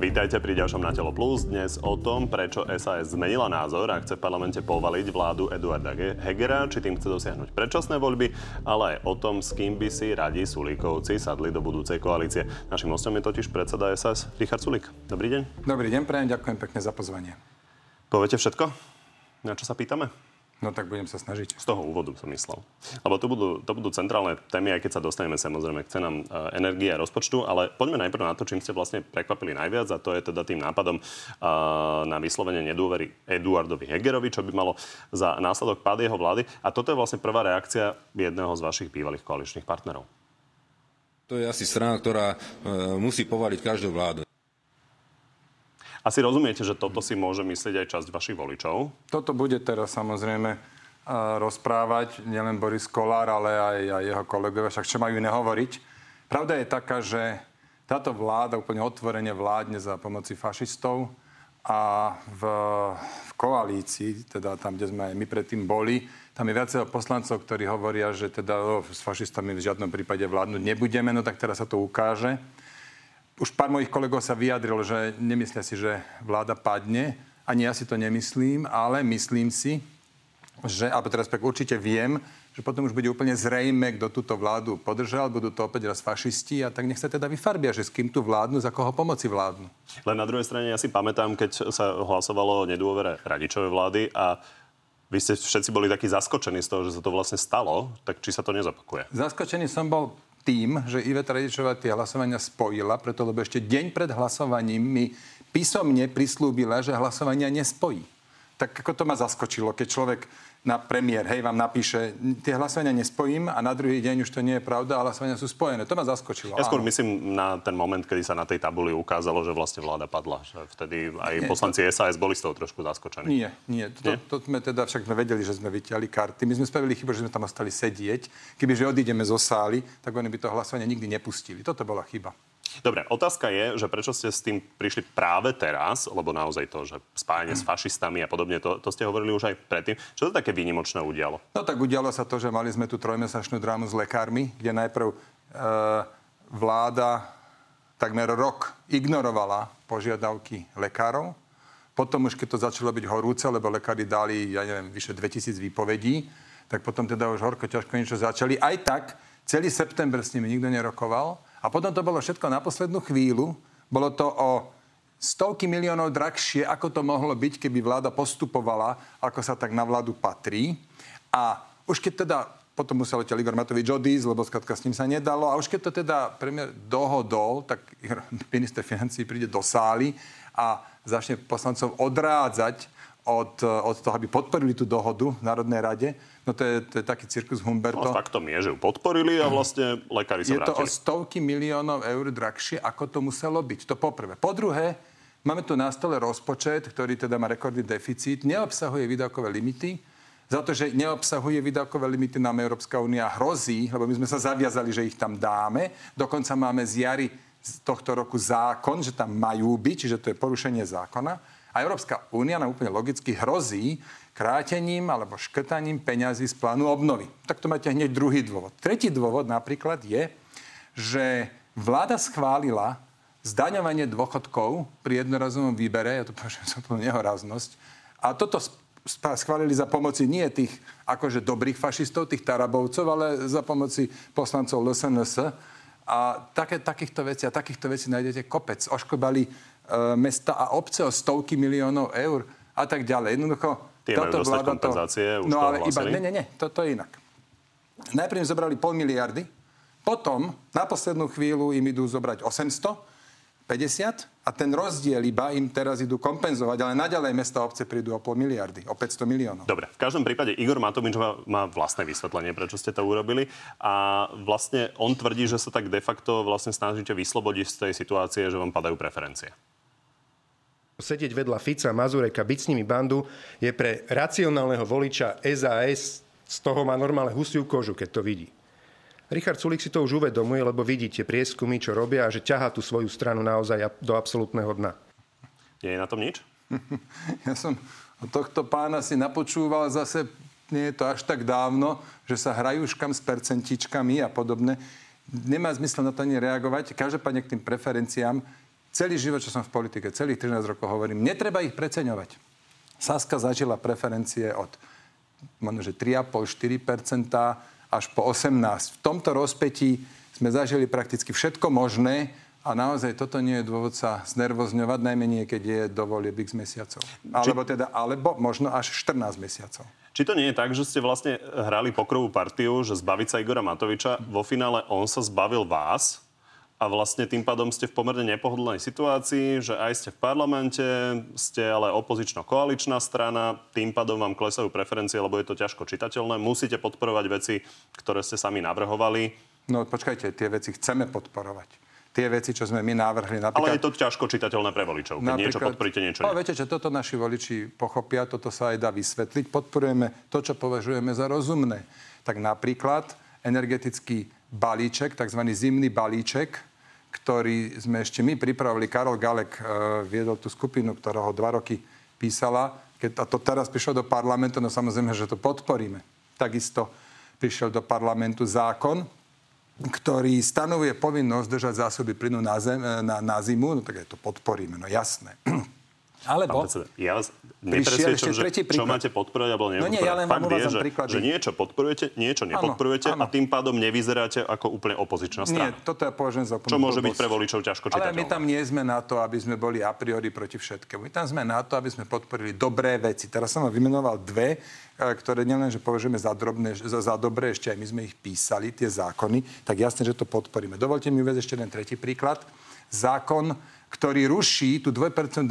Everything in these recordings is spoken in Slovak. Vítajte pri ďalšom Na telo plus, dnes o tom, prečo SAS zmenila názor a chce v parlamente povaliť vládu Eduarda Hegera, či tým chce dosiahnuť predčasné voľby, ale aj o tom, s kým by si radi Sulíkovci sadli do budúcej koalície. Našim hostom je totiž predseda SAS Richard Sulík. Dobrý deň. Dobrý deň, prajem, ďakujem pekne za pozvanie. Poviete všetko? Na čo sa pýtame? No tak budem sa snažiť. Z toho úvodu som myslel. Lebo to budú centrálne témy, aj keď sa dostaneme samozrejme k cenám energie a rozpočtu, ale poďme najprv na to, čím ste vlastne prekvapili najviac, a to je teda tým nápadom na vyslovenie nedôvery Eduardovi Hegerovi, čo by malo za následok pád jeho vlády. A toto je vlastne prvá reakcia jedného z vašich bývalých koaličných partnerov. To je asi strana, ktorá musí povaliť každú vládu. Asi rozumiete, že toto si môže myslieť aj časť vašich voličov? Toto bude teraz samozrejme rozprávať nielen Boris Kollár, ale aj jeho kolegovia, však čo majú iné hovoriť. Pravda je taká, že táto vláda úplne otvorene vládne za pomoci fašistov a v koalícii, teda tam, kde sme aj my predtým boli, tam je viacero poslancov, ktorí hovoria, že teda s fašistami v žiadnom prípade vládnuť nebudeme, no tak teraz sa to ukáže. Už pár mojich kolegov sa vyjadrilo, že nemyslia si, že vláda padne. Ani ja si to nemyslím, ale myslím si, že, a teraz určite viem, že potom už bude úplne zrejme, kto túto vládu podržal, budú to opäť raz fašisti, a tak nech sa teda vyfarbia, že s kým tu vládnu, za koho pomoci vládnu. Len na druhej strane ja si pamätám, keď sa hlasovalo o nedôvere Radičovej vlády a vy ste všetci boli takí zaskočení z toho, že sa to vlastne stalo, tak či sa to nezopakuje? Zaskočený som bol tým, že Iveta Radičová tie hlasovania spojila, preto lebo ešte deň pred hlasovaním mi písomne prislúbila, že hlasovania nespojí. Tak ako to ma zaskočilo, keď človek na premiér, hej, vám napíše, tie hlasovania nespojím, a na druhý deň už to nie je pravda, hlasovania sú spojené. To ma zaskočilo. Ja skôr myslím na ten moment, kedy sa na tej tabuli ukázalo, že vlastne vláda padla. Že vtedy aj poslanci SAS boli z toho trošku zaskočení. Nie. To sme teda však vedeli, že sme vytiahli karty. My sme spravili chybu, že sme tam ostali sedieť. Kebyže odídeme zo sály, tak oni by to hlasovanie nikdy nepustili. Toto bola chyba. Dobre, otázka je, že prečo ste s tým prišli práve teraz, lebo naozaj to, že spájanie s fašistami a podobne, to ste hovorili už aj predtým. Čo to také výnimočné udialo? No tak udialo sa to, že mali sme tu trojmesačnú drámu s lekármi, kde najprv vláda takmer rok ignorovala požiadavky lekárov. Potom už, keď to začalo byť horúce, lebo lekári dali, ja neviem, vyše 2000 výpovedí, tak potom teda už horko ťažko niečo začali. Aj tak celý september s nimi nikto nerokoval. A potom to bolo všetko na poslednú chvíľu. Bolo to o stovky miliónov drahšie, ako to mohlo byť, keby vláda postupovala, ako sa tak na vládu patrí. A už keď teda, potom musel odtiaľ Igor Matovič odísť, lebo skladka s ním sa nedalo. A už keď to teda premiér dohodol, tak minister financií príde do sály a začne poslancov odrádzať od toho, aby podporili tú dohodu v Národnej rade. No to je taký cirkus Humberto. No faktom je, že ju podporili a vlastne lekári sa vrátili. Je to o stovky miliónov eur drahšie, ako to muselo byť. To poprvé. Po druhé, máme tu na stole rozpočet, ktorý teda má rekordný deficit, neobsahuje výdavkové limity. Za to, že neobsahuje výdavkové limity, nám Európska únia hrozí, lebo my sme sa zaviazali, že ich tam dáme. Dokonca máme z jary z tohto roku zákon, že tam majú byť, čiže to je porušenie zákona. A Európska únia nám úplne logicky hrozí krátením alebo škrtaním peňazí z plánu obnovy. Tak to máte hneď druhý dôvod. Tretí dôvod napríklad je, že vláda schválila zdaňovanie dôchodkov pri jednorazovom výbere. Ja to považujem za úplnú nehoráznosť. A toto schválili za pomoci nie tých akože dobrých fašistov, tých tarabovcov, ale za pomoci poslancov LSNS. A takýchto vecí nájdete kopec. Oškobali mesta a obce o stovky miliónov eur a tak ďalej. Jednoducho, tie táto vláda to... Už no ale iba... Nie. Toto je inak. Najprv im zobrali 0,5 miliardy, potom na poslednú chvíľu im idú zobrať 850 a ten rozdiel iba im teraz idú kompenzovať, ale naďalej mesta a obce prídu o 0,5 miliardy, o 500 miliónov. Dobre, v každom prípade Igor Matovič má vlastné vysvetlenie, prečo ste to urobili, a vlastne on tvrdí, že sa tak de facto vlastne snažíte vyslobodiť z tej situácie, že vám padajú preferencie. Sedieť vedľa Fica, Mazureka, byť s nimi bandu je pre racionálneho voliča SAS, z toho má normálne husiu kožu, keď to vidí. Richard Sulík si to už uvedomuje, lebo vidíte prieskumy, čo robia, a že ťahá tú svoju stranu naozaj do absolútneho dna. Je na tom nič? Ja som od tohto pána si napočúval zase, nie je to až tak dávno, že sa hrajú škam s percentičkami a podobne. Nemá zmysel na to ani reagovať. Každopádne k tým preferenciám Celý život, čo som v politike, celých 13 rokov hovorím, netreba ich preceňovať. Saska zažila preferencie od 3,5-4% až po 18%. V tomto rozpätí sme zažili prakticky všetko možné a naozaj toto nie je dôvod sa znervozňovať, najmenej keď je do volieb x mesiacov. Alebo možno až 14 mesiacov. Či to nie je tak, že ste vlastne hrali pokrovú partiu, že zbaviť sa Igora Matoviča, vo finále on sa zbavil vás a vlastne tým pádom ste v pomerne nepohodlnej situácii, že aj ste v parlamente, ste ale opozično-koaličná strana, tým pádom vám klesajú preferencie, lebo je to ťažko čitateľné, musíte podporovať veci, ktoré ste sami navrhovali. No počkajte, tie veci chceme podporovať. Tie veci, čo sme my navrhli. Ale je to ťažko čitateľné pre voličov, keď niečo podporíte, niečo nie. Viete, že toto naši voliči pochopia, toto sa aj dá vysvetliť. Podporujeme to, čo považujeme za rozumné. Tak napríklad energetický balíček, tzv. Zimný balíček, ktorý sme ešte my pripravili. Karol Galek viedol tú skupinu, ktorá ho 2 roky písala. A to teraz prišlo do parlamentu, no samozrejme, že to podporíme. Takisto prišiel do parlamentu zákon, ktorý stanovuje povinnosť držať zásoby plynu na zimu, no tak to podporíme, no jasné. Alebo... Ja vás nepresvedčujem, že čo máte podporovať, alebo nepodporovať. No nie, ja len vám uvázam príklady. Že niečo podporujete, niečo nepodporujete, áno, áno. A tým pádom nevyzeráte ako úplne opozičná strana. Nie, toto ja považujem za úplne. Čo môže byť pre voličov ťažko čitateľné. Ale my tam nie sme na to, aby sme boli a priori proti všetkému. My tam sme na to, aby sme podporili dobré veci. Teraz som vám vymenoval 2, ktoré nielen, že považujeme za dobré, ešte aj my sme ich písali, tie zákony, tak jasne, že to podporíme. Dovolte mi uvieť ešte jeden tretí príklad. Zákon, ktorý ruší tú 2%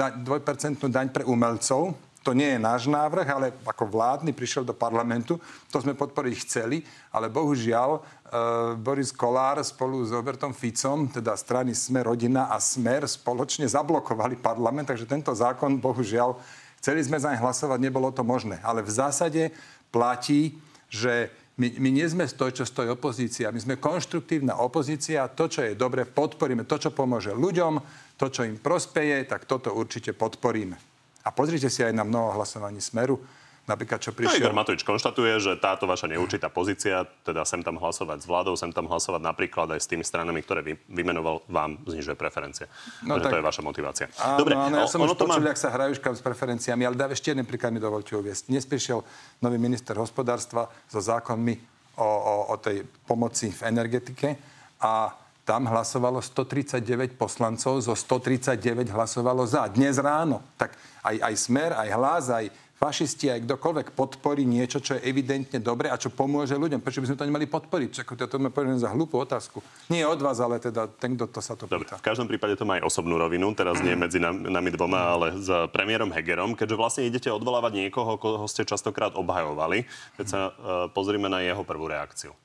daň pre umelcov. To nie je náš návrh, ale ako vládny prišiel do parlamentu. To sme podporiť chceli, ale bohužiaľ Boris Kollár spolu s Robertom Ficom, teda strany Sme rodina a Smer, spoločne zablokovali parlament, takže tento zákon, bohužiaľ, chceli sme zaň hlasovať, nebolo to možné. Ale v zásade platí, že my nie sme to, čo stojí opozícia. My sme konštruktívna opozícia. To, čo je dobre, podporíme. To, čo pomôže ľuďom, to, čo im prospeje, tak toto určite podporíme. A pozrite si aj na mnoho hlasovaní Smeru. Napríklad, čo prišiel... No, Igor Matovič konštatuje, že táto vaša neurčitá pozícia, teda sem tam hlasovať s vládou, sem tam hlasovať napríklad aj s tými stranami, ktoré vymenoval, vám znižuje preferencie. No, tak... To je vaša motivácia. Dobre, ja som už počul, ak sa hrajú s preferenciami, ale dáv ešte jeden príklad mi dovoľte uviesť. Dnes prišiel nový minister hospodárstva so zákonmi o tej pomoci v energetike a tam hlasovalo 139 poslancov, zo 139 hlasovalo za. Dnes ráno. Tak aj Smer, aj Hlas, aj fašisti, aj kdokoľvek podporí niečo, čo je evidentne dobre a čo pomôže ľuďom. Prečo by sme to nemali podporiť? To sme povedali za hlúpu otázku. Nie od vás, ale teda ten, kto to sa to pýta. Dobre, v každom prípade to má aj osobnú rovinu. Teraz nie medzi nami dvoma, ale s premiérom Hegerom. Keďže vlastne idete odvolávať niekoho, koho ste častokrát obhajovali. Keď sa pozrime na jeho prvú reakciu.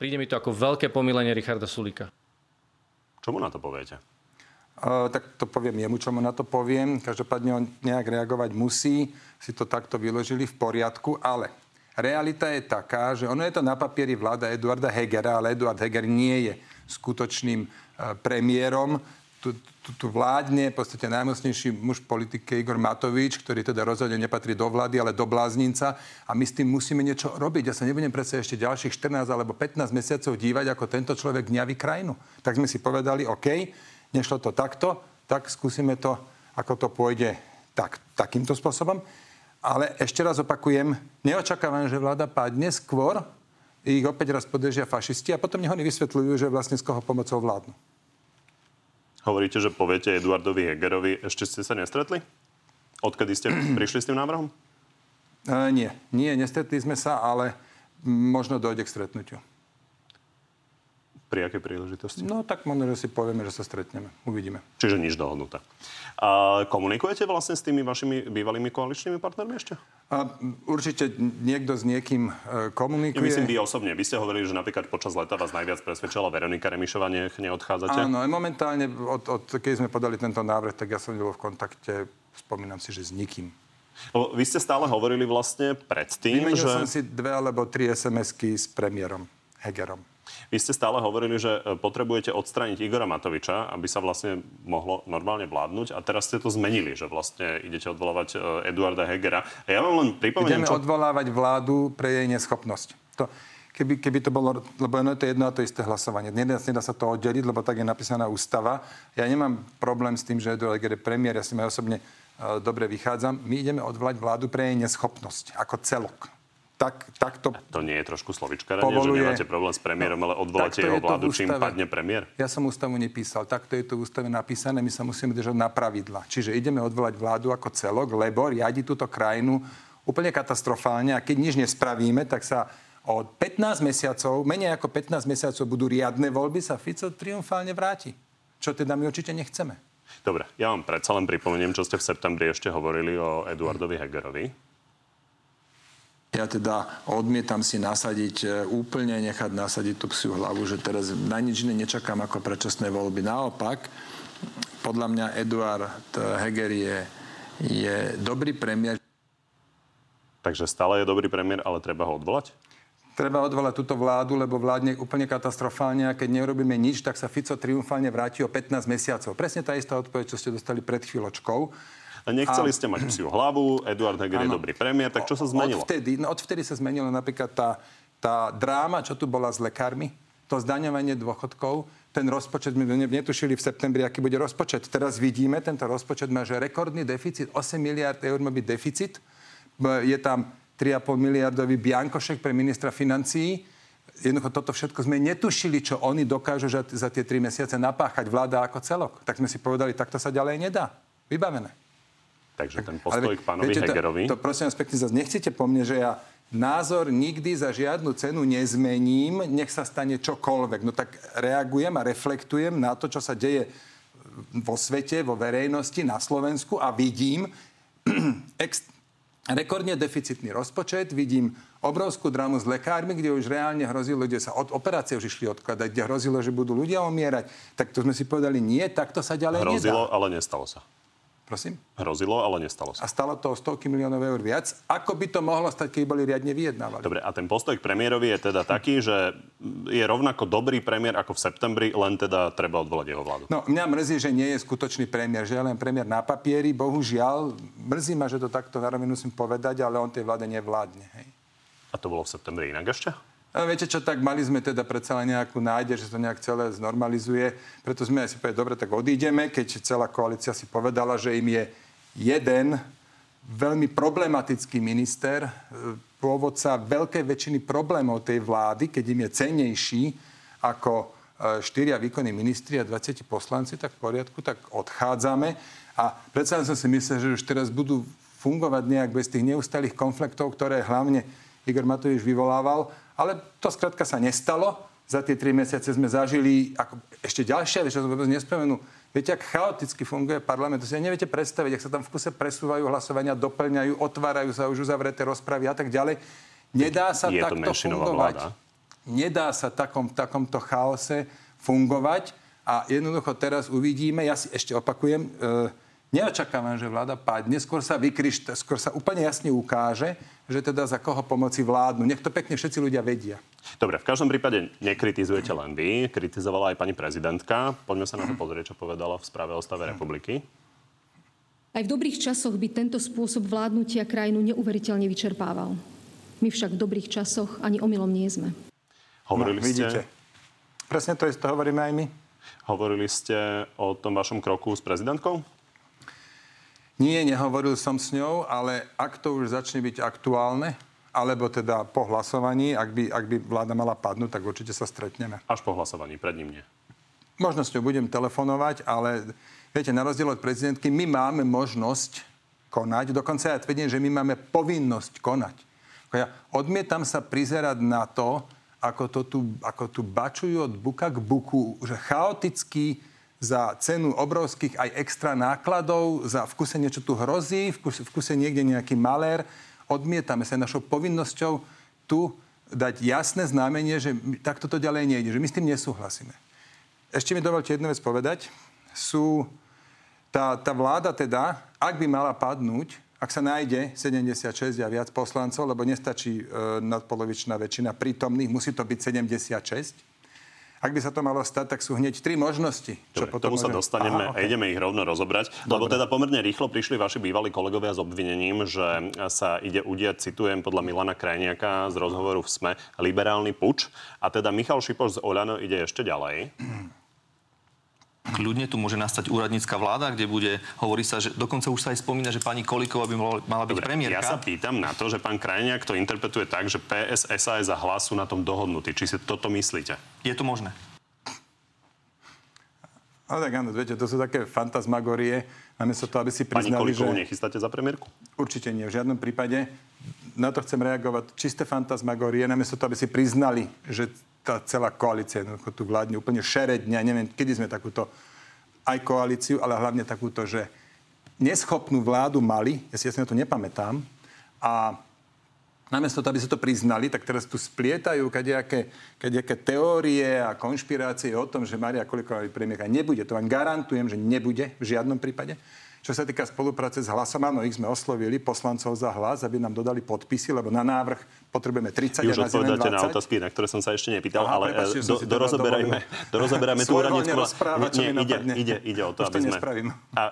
Príde mi to ako veľké pomýlenie Richarda Sulíka. Čomu na to poviete? Tak to poviem jemu, čo mu na to poviem. Každopádne on nejak reagovať musí. Si to takto vyložili, v poriadku. Ale realita je taká, že ono je to na papieri vláda Eduarda Hegera, ale Eduard Heger nie je skutočným premiérom. Tu vládne v podstate najmocnejší muž v politike Igor Matovič, ktorý teda rozhodne nepatrí do vlády, ale do bláznica. A my s tým musíme niečo robiť. Ja sa nebudem predsa ešte ďalších 14 alebo 15 mesiacov dívať, ako tento človek gňaví krajinu. Tak sme si povedali, OK, nešlo to takto, tak skúsime to, ako to pôjde takýmto spôsobom. Ale ešte raz opakujem, neočakávam, že vláda padne, skôr ich opäť raz podržia fašisti a potom nech oni vysvetľujú, že vlastne s koho pomocou vládnu. Hovoríte, že poviete Eduardovi Hegerovi, ešte ste sa nestretli? Odkedy ste prišli s tým návrhom? Nie, nestretli sme sa, ale možno dojde k stretnutiu. Pri akej príležitosti? No tak možno, že si povieme, že sa stretneme. Uvidíme. Čiže nič dohodnuté. A komunikujete vlastne s tými vašimi bývalými koaličnými partnermi ešte? Určite niekto s niekým komunikuje. Ja myslím, vy osobne. Vy ste hovorili, že napríklad počas leta vás najviac presvedčila Veronika Remišová, nech neodchádzate. Áno, momentálne, keď sme podali tento návrh, tak ja som bol v kontakte, spomínam si, že s nikým. Vy ste stále hovorili vlastne predtým, že... Vymenil som si 2 alebo 3 SMS-ky s premiérom Hegerom. Vy ste stále hovorili, že potrebujete odstrániť Igora Matoviča, aby sa vlastne mohlo normálne vládnuť. A teraz ste to zmenili, že vlastne idete odvolávať Eduarda Hegera. A ja vám len pripomeniem, ideme odvolávať vládu pre jej neschopnosť. To, keby to bolo, lebo no to je jedno a to isté hlasovanie. Nedá sa to oddeliť, lebo tak je napísaná ústava. Ja nemám problém s tým, že je delegát premiér, ja s ním aj osobne dobre vychádzam. My ideme odvolať vládu pre jej neschopnosť ako celok. Tak to... To nie je trošku slovičkárenie, povoluje... že nemáte problém s premiérom, ale odvoláte jeho vládu, čím padne premiér? Ja som ústavu nepísal. Takto je to v ústave napísané. My sa musíme držať na pravidla. Čiže ideme odvolať vládu ako celok, lebo riadi túto krajinu úplne katastrofálne a keď nič nespravíme, tak sa od 15 mesiacov, menej ako 15 mesiacov budú riadne voľby, sa Fico triumfálne vráti. Čo teda my určite nechceme. Dobre, ja vám predsa len pripomeniem, čo ste v septembri ešte hovorili o Eduardovi Hegerovi. Ja teda odmietam si nasadiť, úplne nechať nasadiť tú psiu hlavu, že teraz na nič iné nečakám ako predčasné voľby. Naopak, podľa mňa Eduard Heger je dobrý premiér. Takže stále je dobrý premiér, ale treba ho odvolať? Treba odvolať túto vládu, lebo vládne úplne katastrofálne a keď neurobíme nič, tak sa Fico triumfálne vráti o 15 mesiacov. Presne tá istá odpoveď, čo ste dostali pred chvíľočkou. Nechceli ste mať psiu hlavu, Eduard Heger je dobrý premiér, tak čo sa zmenilo? Odvtedy sa zmenila napríklad tá dráma, čo tu bola s lekármi, to zdaňovanie dôchodkov, ten rozpočet, my netušili v septembri, aký bude rozpočet. Teraz vidíme, tento rozpočet má, že rekordný deficit, 8 miliard eur má byť deficit, je tam 3,5 miliardový biankošek pre ministra financií. Jednoducho toto všetko sme netušili, čo oni dokážu za tie 3 mesiace napáchať vláda ako celok. Tak sme si povedali, takto sa ďalej nedá. Vybavené. Takže ten postoj k pánovi Hegerovi... To prosím vás pekne, zase nechcete po mne, že ja názor nikdy za žiadnu cenu nezmením, nech sa stane čokoľvek. No tak reagujem a reflektujem na to, čo sa deje vo svete, vo verejnosti, na Slovensku a vidím rekordne deficitný rozpočet, vidím obrovskú dramu s lekármi, kde už reálne hrozilo, kde sa od operácie už išli odkladať, kde hrozilo, že budú ľudia umierať. Tak to sme si povedali, nie, takto sa ďalej nedá. Hrozilo, ale nestalo sa. Prosím? Hrozilo, ale nestalo sa. A stalo to o stovky miliónov eur viac. Ako by to mohlo stať, keby boli riadne vyjednávali? Dobre, a ten postoj k premiérovi je teda taký, že je rovnako dobrý premiér ako v septembri, len teda treba odvolať jeho vládu. No, mňa mrzí, že nie je skutočný premiér, že je len premiér na papieri. Bohužiaľ, mrzí ma, že to takto zároveň musím povedať, ale on tej vláde nevládne. Hej. A to bolo v septembri inak ešte? A viete čo, tak mali sme teda predsa len nejakú nádej, že to nejak celé znormalizuje. Preto sme aj si povedali, dobre, tak odídeme, keď celá koalícia si povedala, že im je jeden veľmi problematický minister, pôvodca veľkej väčšiny problémov tej vlády, keď im je cennejší ako 4 výkonní ministri a 20 poslanci, tak v poriadku, tak odchádzame. A predsa som si myslel, že už teraz budú fungovať nejak bez tých neustálých konfliktov, ktoré hlavne Igor Matovič vyvolával, ale to skrátka sa nestalo. Za tie 3 mesiace sme zažili ako ešte ďalšia vec, čo som vôbec nespomenul. Viete, ak chaoticky funguje parlament, to si neviete predstaviť, ak sa tam v kuse presúvajú hlasovania, doplňajú, otvárajú sa už uzavreté rozpravy a tak ďalej. Nedá sa je takto fungovať. Vláda. Nedá sa takomto chaose fungovať a jednoducho teraz uvidíme, ja si ešte opakujem, neočakávam, že vláda padne, skôr sa úplne jasne ukáže, že teda za koho pomoci vládnu. Nech to pekne všetci ľudia vedia. Dobre, v každom prípade nekritizujete len vy, kritizovala aj pani prezidentka. Poďme sa na to pozrieť, čo povedala v správe o stave republiky. Aj v dobrých časoch by tento spôsob vládnutia krajinu neuveriteľne vyčerpával. My však v dobrých časoch ani omylom nie sme. Hovorili ste... Presne to isté hovoríme aj my. Hovorili ste o tom vašom kroku s prezidentkou? Nie, nehovoril som s ňou, ale ak to už začne byť aktuálne, alebo teda po hlasovaní, ak by vláda mala padnúť, tak určite sa stretneme. Až po hlasovaní, pred ním nie. Možno s ňou budem telefonovať, ale viete, na rozdiel od prezidentky, my máme možnosť konať. Dokonca ja tvrdím, že my máme povinnosť konať. Ja odmietam sa prizerať na to, ako tu bačujú od buka k buku, že chaoticky... za cenu obrovských aj extra nákladov, za v kuse niečo tu hrozí, v kuse niekde nejaký malér. Odmietame sa našou povinnosťou tu dať jasné znamenie, že takto to ďalej nejde, že my s tým nesúhlasíme. Ešte mi dovolte jednu vec povedať. Tá vláda teda, ak by mala padnúť, ak sa nájde 76 a viac poslancov, lebo nestačí nadpolovičná väčšina prítomných, musí to byť 76, Ak by sa to malo stať, tak sú hneď tri možnosti. Čo dobre, potom tomu sa dostaneme. Aha, okay. A ideme ich rovno rozobrať. Dobre. Lebo teda pomerne rýchlo prišli vaši bývalí kolegovia s obvinením, že sa ide udiať, citujem podľa Milana Krajniaka z rozhovoru v SME, liberálny puč. A teda Michal Šipoš z Oľano ide ešte ďalej. Kľudne tu môže nastať úradnícka vláda, kde bude, hovorí sa, že dokonca už sa aj spomína, že pani Kolíková by mala byť premiérka. Ja sa pýtam na to, že pán Krajniak to interpretuje tak, že PS, SAS a Hlas sú na tom dohodnutí. Či si toto myslíte? Je to možné? Ale tak áno, viete, to sú také fantasmagorie. Namiesto toho, aby si priznali, pani Kolíkovú nechystáte za premiérku? Určite nie, v žiadnom prípade. Na to chcem reagovať. Čisté fantasmagorie, namiesto toho, aby si priznali, že tá celá koalícia tu vládne úplne šeredne. Neviem, kedy sme takúto aj koalíciu, ale hlavne takúto, že neschopnú vládu mali, ja si na to nepamätám, a namiesto toho, aby sa to priznali, tak teraz tu splietajú kadejaké teórie a konšpirácie o tom, že Mária Kolíková premiérka nebude. To vám garantujem, že nebude v žiadnom prípade. Čo sa týka spolupráce s Hlasom, áno, ich sme oslovili poslancov za Hlas, aby nám dodali podpisy, lebo na návrh potrebujeme 30 a nás len 20. Už odpovedáte na otázky, na ktoré som sa ešte nepýtal, aha, ale prepáči, dorozoberajme tú úradnícku vládu. Ide o to,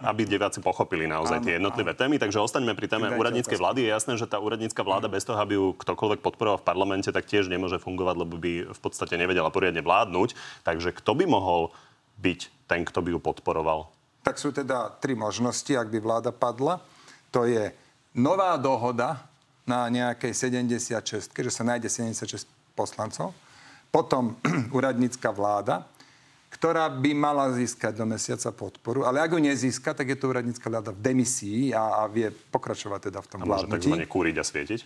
aby diváci pochopili naozaj tie jednotlivé témy, takže ostaňme pri téme úradníckej vlády. Je jasné, že tá úradnícka vláda bez toho, aby ju ktokoľvek podporoval v parlamente, tak tiež nemôže fungovať, lebo by v podstate nevedela poriadne vládnuť. Takže kto by mohol byť ten, kto by ju podporoval? Tak sú teda tri možnosti, ak by vláda padla. To je nová dohoda na nejakej 76, že sa nájde 76 poslancov. Potom úradnícka vláda, ktorá by mala získať do mesiaca podporu. Ale ak ju nezíska, tak je to úradnícka vláda v demisii a vie pokračovať teda v tom vládnutí. A môže takzvané kúriť a svietiť?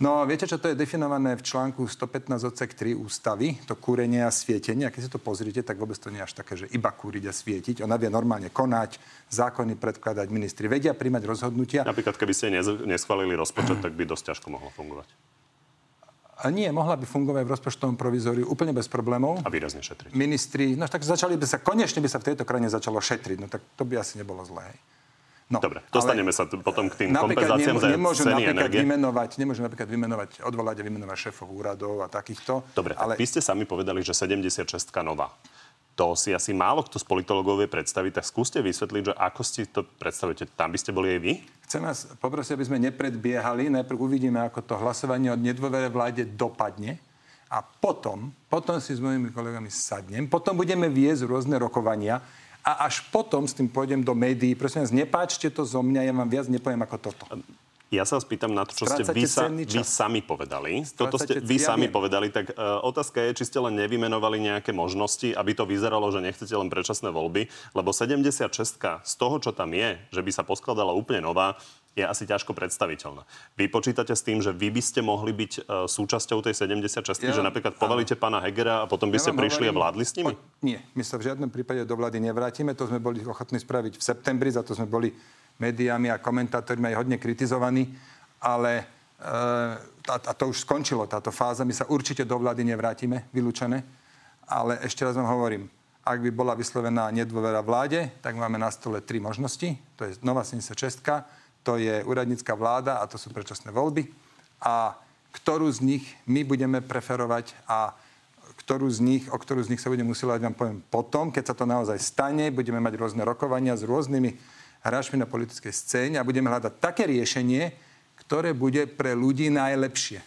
No, viete, čo to je definované v článku 115 odsek 3 ústavy, to kúrenie a svietenie. A keď si to pozrite, tak vôbec to nie je až také, že iba kúriť a svietiť. Ona vie normálne konať, zákony predkladať, ministri vedia príjmať rozhodnutia. Napríklad, keby ste neschválili rozpočet, tak by dosť ťažko mohla fungovať. A nie, mohla by fungovať v rozpočtovom provizóriu úplne bez problémov. A výrazne šetriť. Ministri, no tak konečne by sa v tejto krajine začalo šetriť. No tak to by asi nebolo zlé. Hej. No, dobre, dostaneme sa potom k tým kompenzáciám za ceny energie. Nemôžu napríklad vymenovať, odvolať a vymenovať šéfov úradov a takýchto. Dobre, ale vy ste sami povedali, že 76-ka nová. To si asi málo kto z politologov vie predstaviť, tak skúste vysvetliť, že ako si to predstavíte. Tam by ste boli aj vy? Chcem vás poprosiť, aby sme nepredbiehali. Najprv uvidíme, ako to hlasovanie o nedôvere vláde dopadne. A potom si s mojimi kolegami sadnem. Potom budeme viesť rôzne rokovania. A až potom s tým pôjdem do médií. Prosím vás, nepáčte to zo mňa, ja vám viac nepoviem ako toto. Ja sa vás pýtam na to, čo ste vy sami povedali. Toto ste vy sami povedali, tak otázka je, či ste len nevymenovali nejaké možnosti, aby to vyzeralo, že nechcete len predčasné voľby, lebo 76-ka z toho, čo tam je, že by sa poskladala úplne nová, je asi ťažko predstaviteľná. Vy počítate s tým, že vy by ste mohli byť súčasťou tej 76, že napríklad povalíte pána Hegera a potom by ste prišli a vládli s nimi? Nie, my sa v žiadnom prípade do vlády nevrátime. To sme boli ochotní spraviť v septembri, za to sme boli médiami a komentátormi aj hodne kritizovaní, ale a to už skončilo, táto fáza. My sa určite do vlády nevrátime, vylúčené. Ale ešte raz vám hovorím, ak by bola vyslovená nedôvera vláde, tak máme na stole tri možnosti. To je nová 76-ka, to je úradnícka vláda a to sú predčasné voľby. A ktorú z nich my budeme preferovať a o ktorú z nich sa budeme usilovať, vám poviem potom, keď sa to naozaj stane. Budeme mať rôzne rokovania s rôznymi hráčmi na politickej scéne a budeme hľadať také riešenie, ktoré bude pre ľudí najlepšie.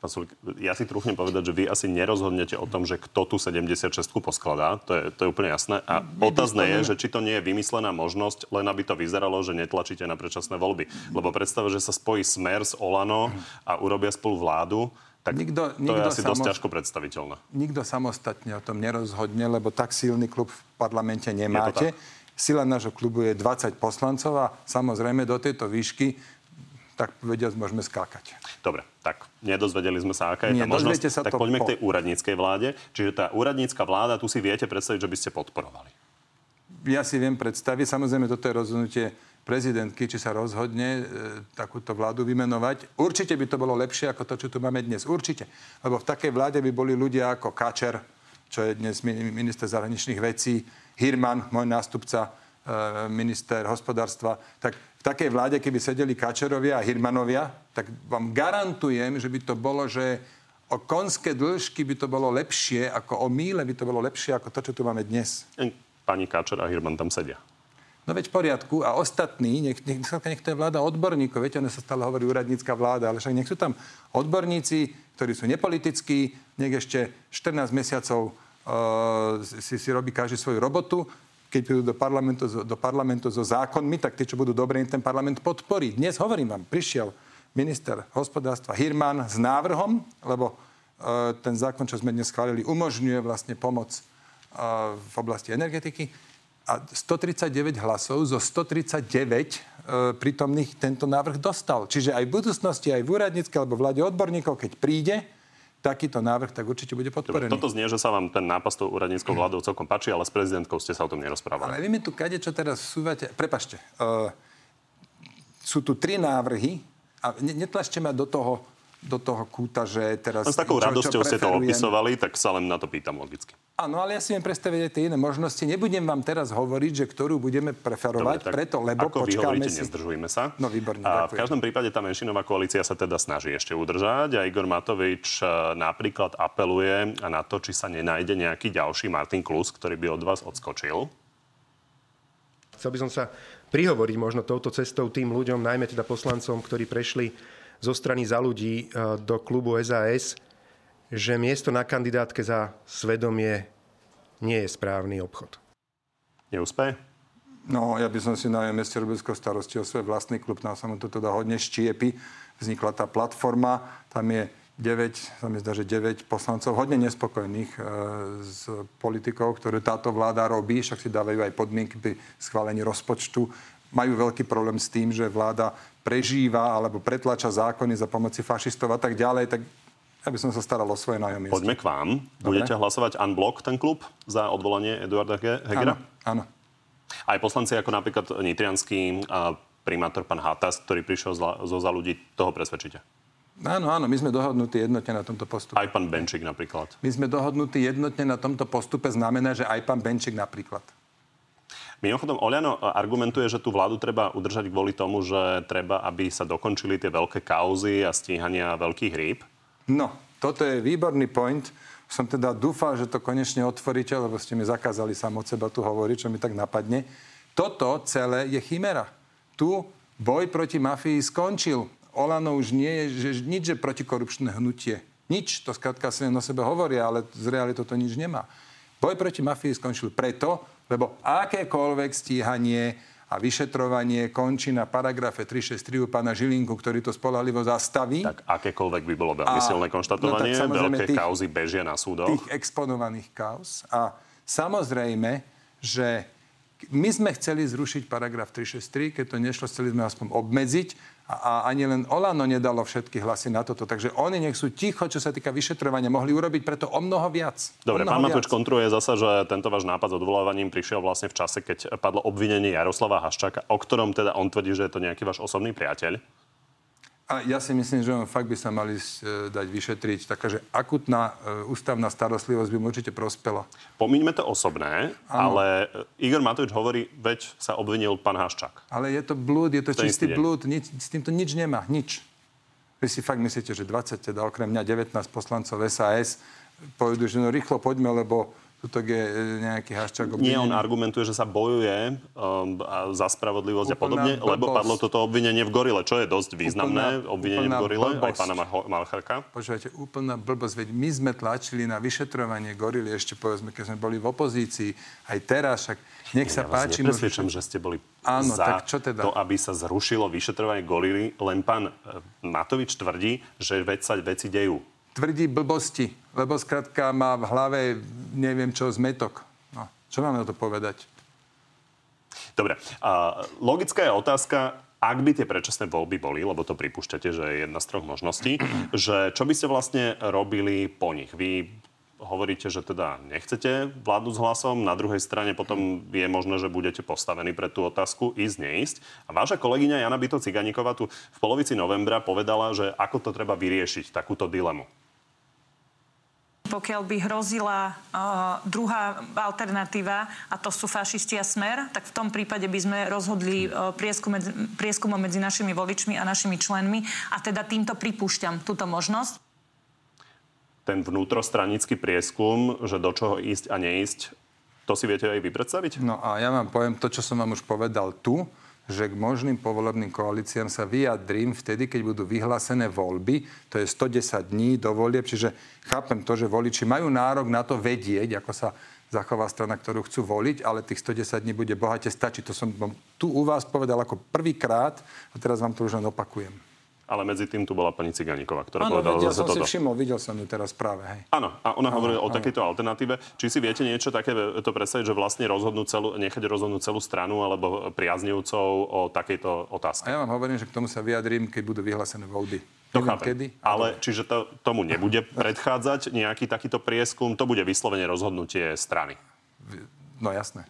Pán Sulík, ja si trúfnem povedať, že vy asi nerozhodnete o tom, že kto tú 76-ku poskladá. To je úplne jasné. A otázne je, že či to nie je vymyslená možnosť, len aby to vyzeralo, že netlačíte na predčasné voľby. Lebo predstava, že sa spojí Smer s Olano a urobia spolu vládu, tak nikto je asi dosť ťažko predstaviteľné. Nikto samostatne o tom nerozhodne, lebo tak silný klub v parlamente nemáte. Sila nášho klubu je 20 poslancov a samozrejme do tejto výšky tak povediac môžeme skákať. Dobre, tak nedozvedeli sme sa, aká je tá možnosť. Tak poďme k tej úradníckej vláde. Čiže tá úradnícka vláda, tu si viete predstaviť, že by ste podporovali? Ja si viem predstaviť. Samozrejme, toto je rozhodnutie prezidentky, či sa rozhodne takúto vládu vymenovať. Určite by to bolo lepšie ako to, čo tu máme dnes. Určite. Lebo v takej vláde by boli ľudia ako Kačer, čo je dnes minister zahraničných vecí, Hirman, môj nástupca, minister hospodárstva. Tak v takej vláde, keby sedeli Kačerovia a Hirmanovia, tak vám garantujem, že by to bolo, že o konské dĺžky by to bolo lepšie, ako o míle by to bolo lepšie, ako to, čo tu máme dnes. Pani Káčer a Hirman tam sedia. No veď v poriadku. A ostatní, nech to je vláda odborníkov, viete, ono sa stále hovorí úradnícka vláda, ale však nech sú tam odborníci, ktorí sú nepolitickí, nech ešte 14 mesiacov si robí každý svoju robotu. Keď prídu do parlamentu so zákonmi, tak tí, čo budú dobré, ten parlament podporí. Dnes, hovorím vám, prišiel minister hospodárstva Hirman s návrhom, lebo ten zákon, čo sme dnes schválili, umožňuje vlastne pomoc v oblasti energetiky. A 139 hlasov zo 139 prítomných tento návrh dostal. Čiže aj v budúcnosti, aj v úradnícke alebo vláde odborníkov, keď príde takýto návrh, tak určite bude podporený. Toto znie, že sa vám ten nápas tou úradníckou vládou celkom páči, ale s prezidentkou ste sa o tom nerozprávali. Ale vy mi tu kadečo teraz súvate. Prepašte. Sú tu tri návrhy a netlačte ma do toho kúta, že teraz... S takou radosťou ste to opisovali, tak sa len na to pýtam logicky. Áno, ale ja si viem predstaviť aj tie iné možnosti. Nebudem vám teraz hovoriť, že ktorú budeme preferovať, dobre, preto, lebo ako počkáme hovoríte, si... nezdržujme sa. No, výborne, a v každom prípade tá menšinová koalícia sa teda snaží ešte udržať a Igor Matovič napríklad apeluje na to, či sa nenájde nejaký ďalší Martin Klus, ktorý by od vás odskočil. Chcel by som sa prihovoriť možno touto cestou tým ľuďom, najmä teda poslancom, ktorí prešli zo strany Za ľudí do klubu SAS, že miesto na kandidátke za Svedomie nie je správny obchod. Neúspeje? No, ja by som si na meste robil starosti o svoj vlastný klub. Tam sa mu to teda hodne štiepi. Vznikla tá platforma. Tam je 9, sa mi zdá, že 9 poslancov hodne nespokojných s politikou, ktorú táto vláda robí. Však si dávajú aj podmienky pri schválení rozpočtu. Majú veľký problém s tým, že vláda prežíva alebo pretlača zákony za pomoci fašistov a tak ďalej, tak ja by som sa staral o svoje nájomiesto. Poďme k vám. Dobre. Budete hlasovať unblock ten klub za odvolanie Eduarda Hegera? Áno. Aj poslanci ako napríklad nitriansky primátor pán Hatas, ktorý prišiel zo Za ľudí, toho presvedčíte? Áno, my sme dohodnutí jednotne na tomto postupe. Aj pán Benčík napríklad? My sme dohodnutí jednotne na tomto postupe, znamená, že aj pán Benčík napríklad. Mimochodom, Oľano argumentuje, že tú vládu treba udržať kvôli tomu, že treba, aby sa dokončili tie veľké kauzy a stíhania veľkých rýb. No, toto je výborný point. Som teda dúfal, že to konečne otvoríte, lebo ste mi zakázali sám od seba tu hovoriť, čo mi tak napadne. Toto celé je chimera. Tu boj proti mafii skončil. Oľano už nie je že nič, že protikorupčné hnutie. Nič, to skrátka si len o sebe hovoria, ale z reality to nič nemá. Boj proti mafii skončil preto, lebo akékoľvek stíhanie a vyšetrovanie končí na paragrafe 363 u pána Žilinku, ktorý to spoľahlivo zastaví. Tak akékoľvek by bolo veľmi silné konštatovanie. No veľké kauzy bežia na súdoch. Tých exponovaných kauz. A samozrejme, že my sme chceli zrušiť paragraf 363, keď to nešlo, chceli sme aspoň obmedziť. A ani len Olano nedalo všetky hlasy na toto. Takže oni nech sú ticho, čo sa týka vyšetrovania. Mohli urobiť preto o mnoho viac. Dobre, pán Matovič kontruje zasa, že tento váš nápad s odvolávaním prišiel vlastne v čase, keď padlo obvinenie Jaroslava Haščáka, o ktorom teda on tvrdí, že je to nejaký váš osobný priateľ. A ja si myslím, že on fakt by sa mali dať vyšetriť. Takže akutná ústavná starostlivosť by mu určite prospela. Pomíňme to osobné, ale Igor Matovič hovorí, veď sa obvinil pán Haščák. Ale je to blúd, je to čistý blúd. S týmto nič nemá, nič. Vy si fakt myslíte, že 20, teda okrem mňa 19 poslancov SAS povedú, že no rýchlo poďme, lebo tutok je nejaký Haščák obvinený. Nie, on argumentuje, že sa bojuje za spravodlivosť úplná a podobne, blbosť. Lebo padlo toto obvinenie v Gorile, čo je dosť významné, obvinenie v Gorile, blbosť. Aj pána Malchárka. Počúvajte, úplná blbosť, veď my sme tlačili na vyšetrovanie Gorily, ešte povedzme, keď sme boli v opozícii, aj teraz, však nech sa páči. Ja vás nepresvedčam, že ste boli za to, aby sa zrušilo vyšetrovanie Gorily, len pán Matovič tvrdí, že veci dejú. Tvrdí blbosti, lebo skrátka má v hlave, neviem čo, zmetok. No, čo máme o to povedať? Dobre, logická je otázka, ak by tie predčasné voľby boli, lebo to pripúšťate, že je jedna z troch možností, že čo by ste vlastne robili po nich? Vy hovoríte, že teda nechcete vládnuť s Hlasom, na druhej strane potom je možné, že budete postavení pre tú otázku ísť, neísť. A váša kolegyňa Jana Byto-Ciganíková tu v polovici novembra povedala, že ako to treba vyriešiť, takúto dilemu. Pokiaľ by hrozila druhá alternatíva, a to sú fašisti a Smer, tak v tom prípade by sme rozhodli prieskumom medzi našimi voličmi a našimi členmi. A teda týmto pripúšťam túto možnosť. ten vnútrostranický prieskum, že do čoho ísť a neísť, to si viete aj vy predstaviť? No a ja vám poviem to, čo som vám už povedal tu, že k možným povolebným koalíciám sa vyjadrím vtedy, keď budú vyhlásené voľby, to je 110 dní do volieb, čiže chápem to, že voliči majú nárok na to vedieť, ako sa zachová strana, ktorú chcú voliť, ale tých 110 dní bude bohate stačiť. To som tu u vás povedal ako prvýkrát a teraz vám to už len opakujem. Ale medzi tým tu bola pani Ciganíková, ktorá povedala zase toto. Áno, ja som si všimol, videl som ju teraz práve, hej. Áno, a ona hovorila o takejto alternatíve. Či si viete niečo také to predstaviť, že vlastne nechať rozhodnúť celú stranu alebo priaznivcov o takejto otázke? A ja vám hovorím, že k tomu sa vyjadrím, keď budú vyhlásené voľby. To chápem. Ale čiže tomu nebude predchádzať nejaký takýto prieskum? To bude vyslovene rozhodnutie strany? No jasné.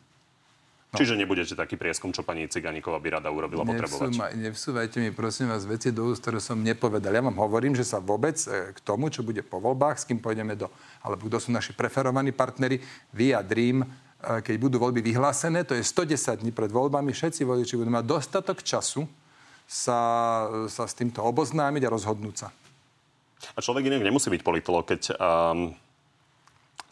No. Čiže nebudete taký prieskum, čo pani Ciganíková by rada urobila potrebovať? Nevsúvajte mi, prosím vás, veci do úst, ktoré som nepovedal. Ja vám hovorím, že sa vôbec k tomu, čo bude po voľbách, s kým pôjdeme alebo kto sú naši preferovaní partneri, vyjadrím, keď budú voľby vyhlásené, to je 110 dní pred voľbami, všetci voliči budú mať dostatok času sa s týmto oboznámiť a rozhodnúť sa. A človek inak nemusí byť politológ, keď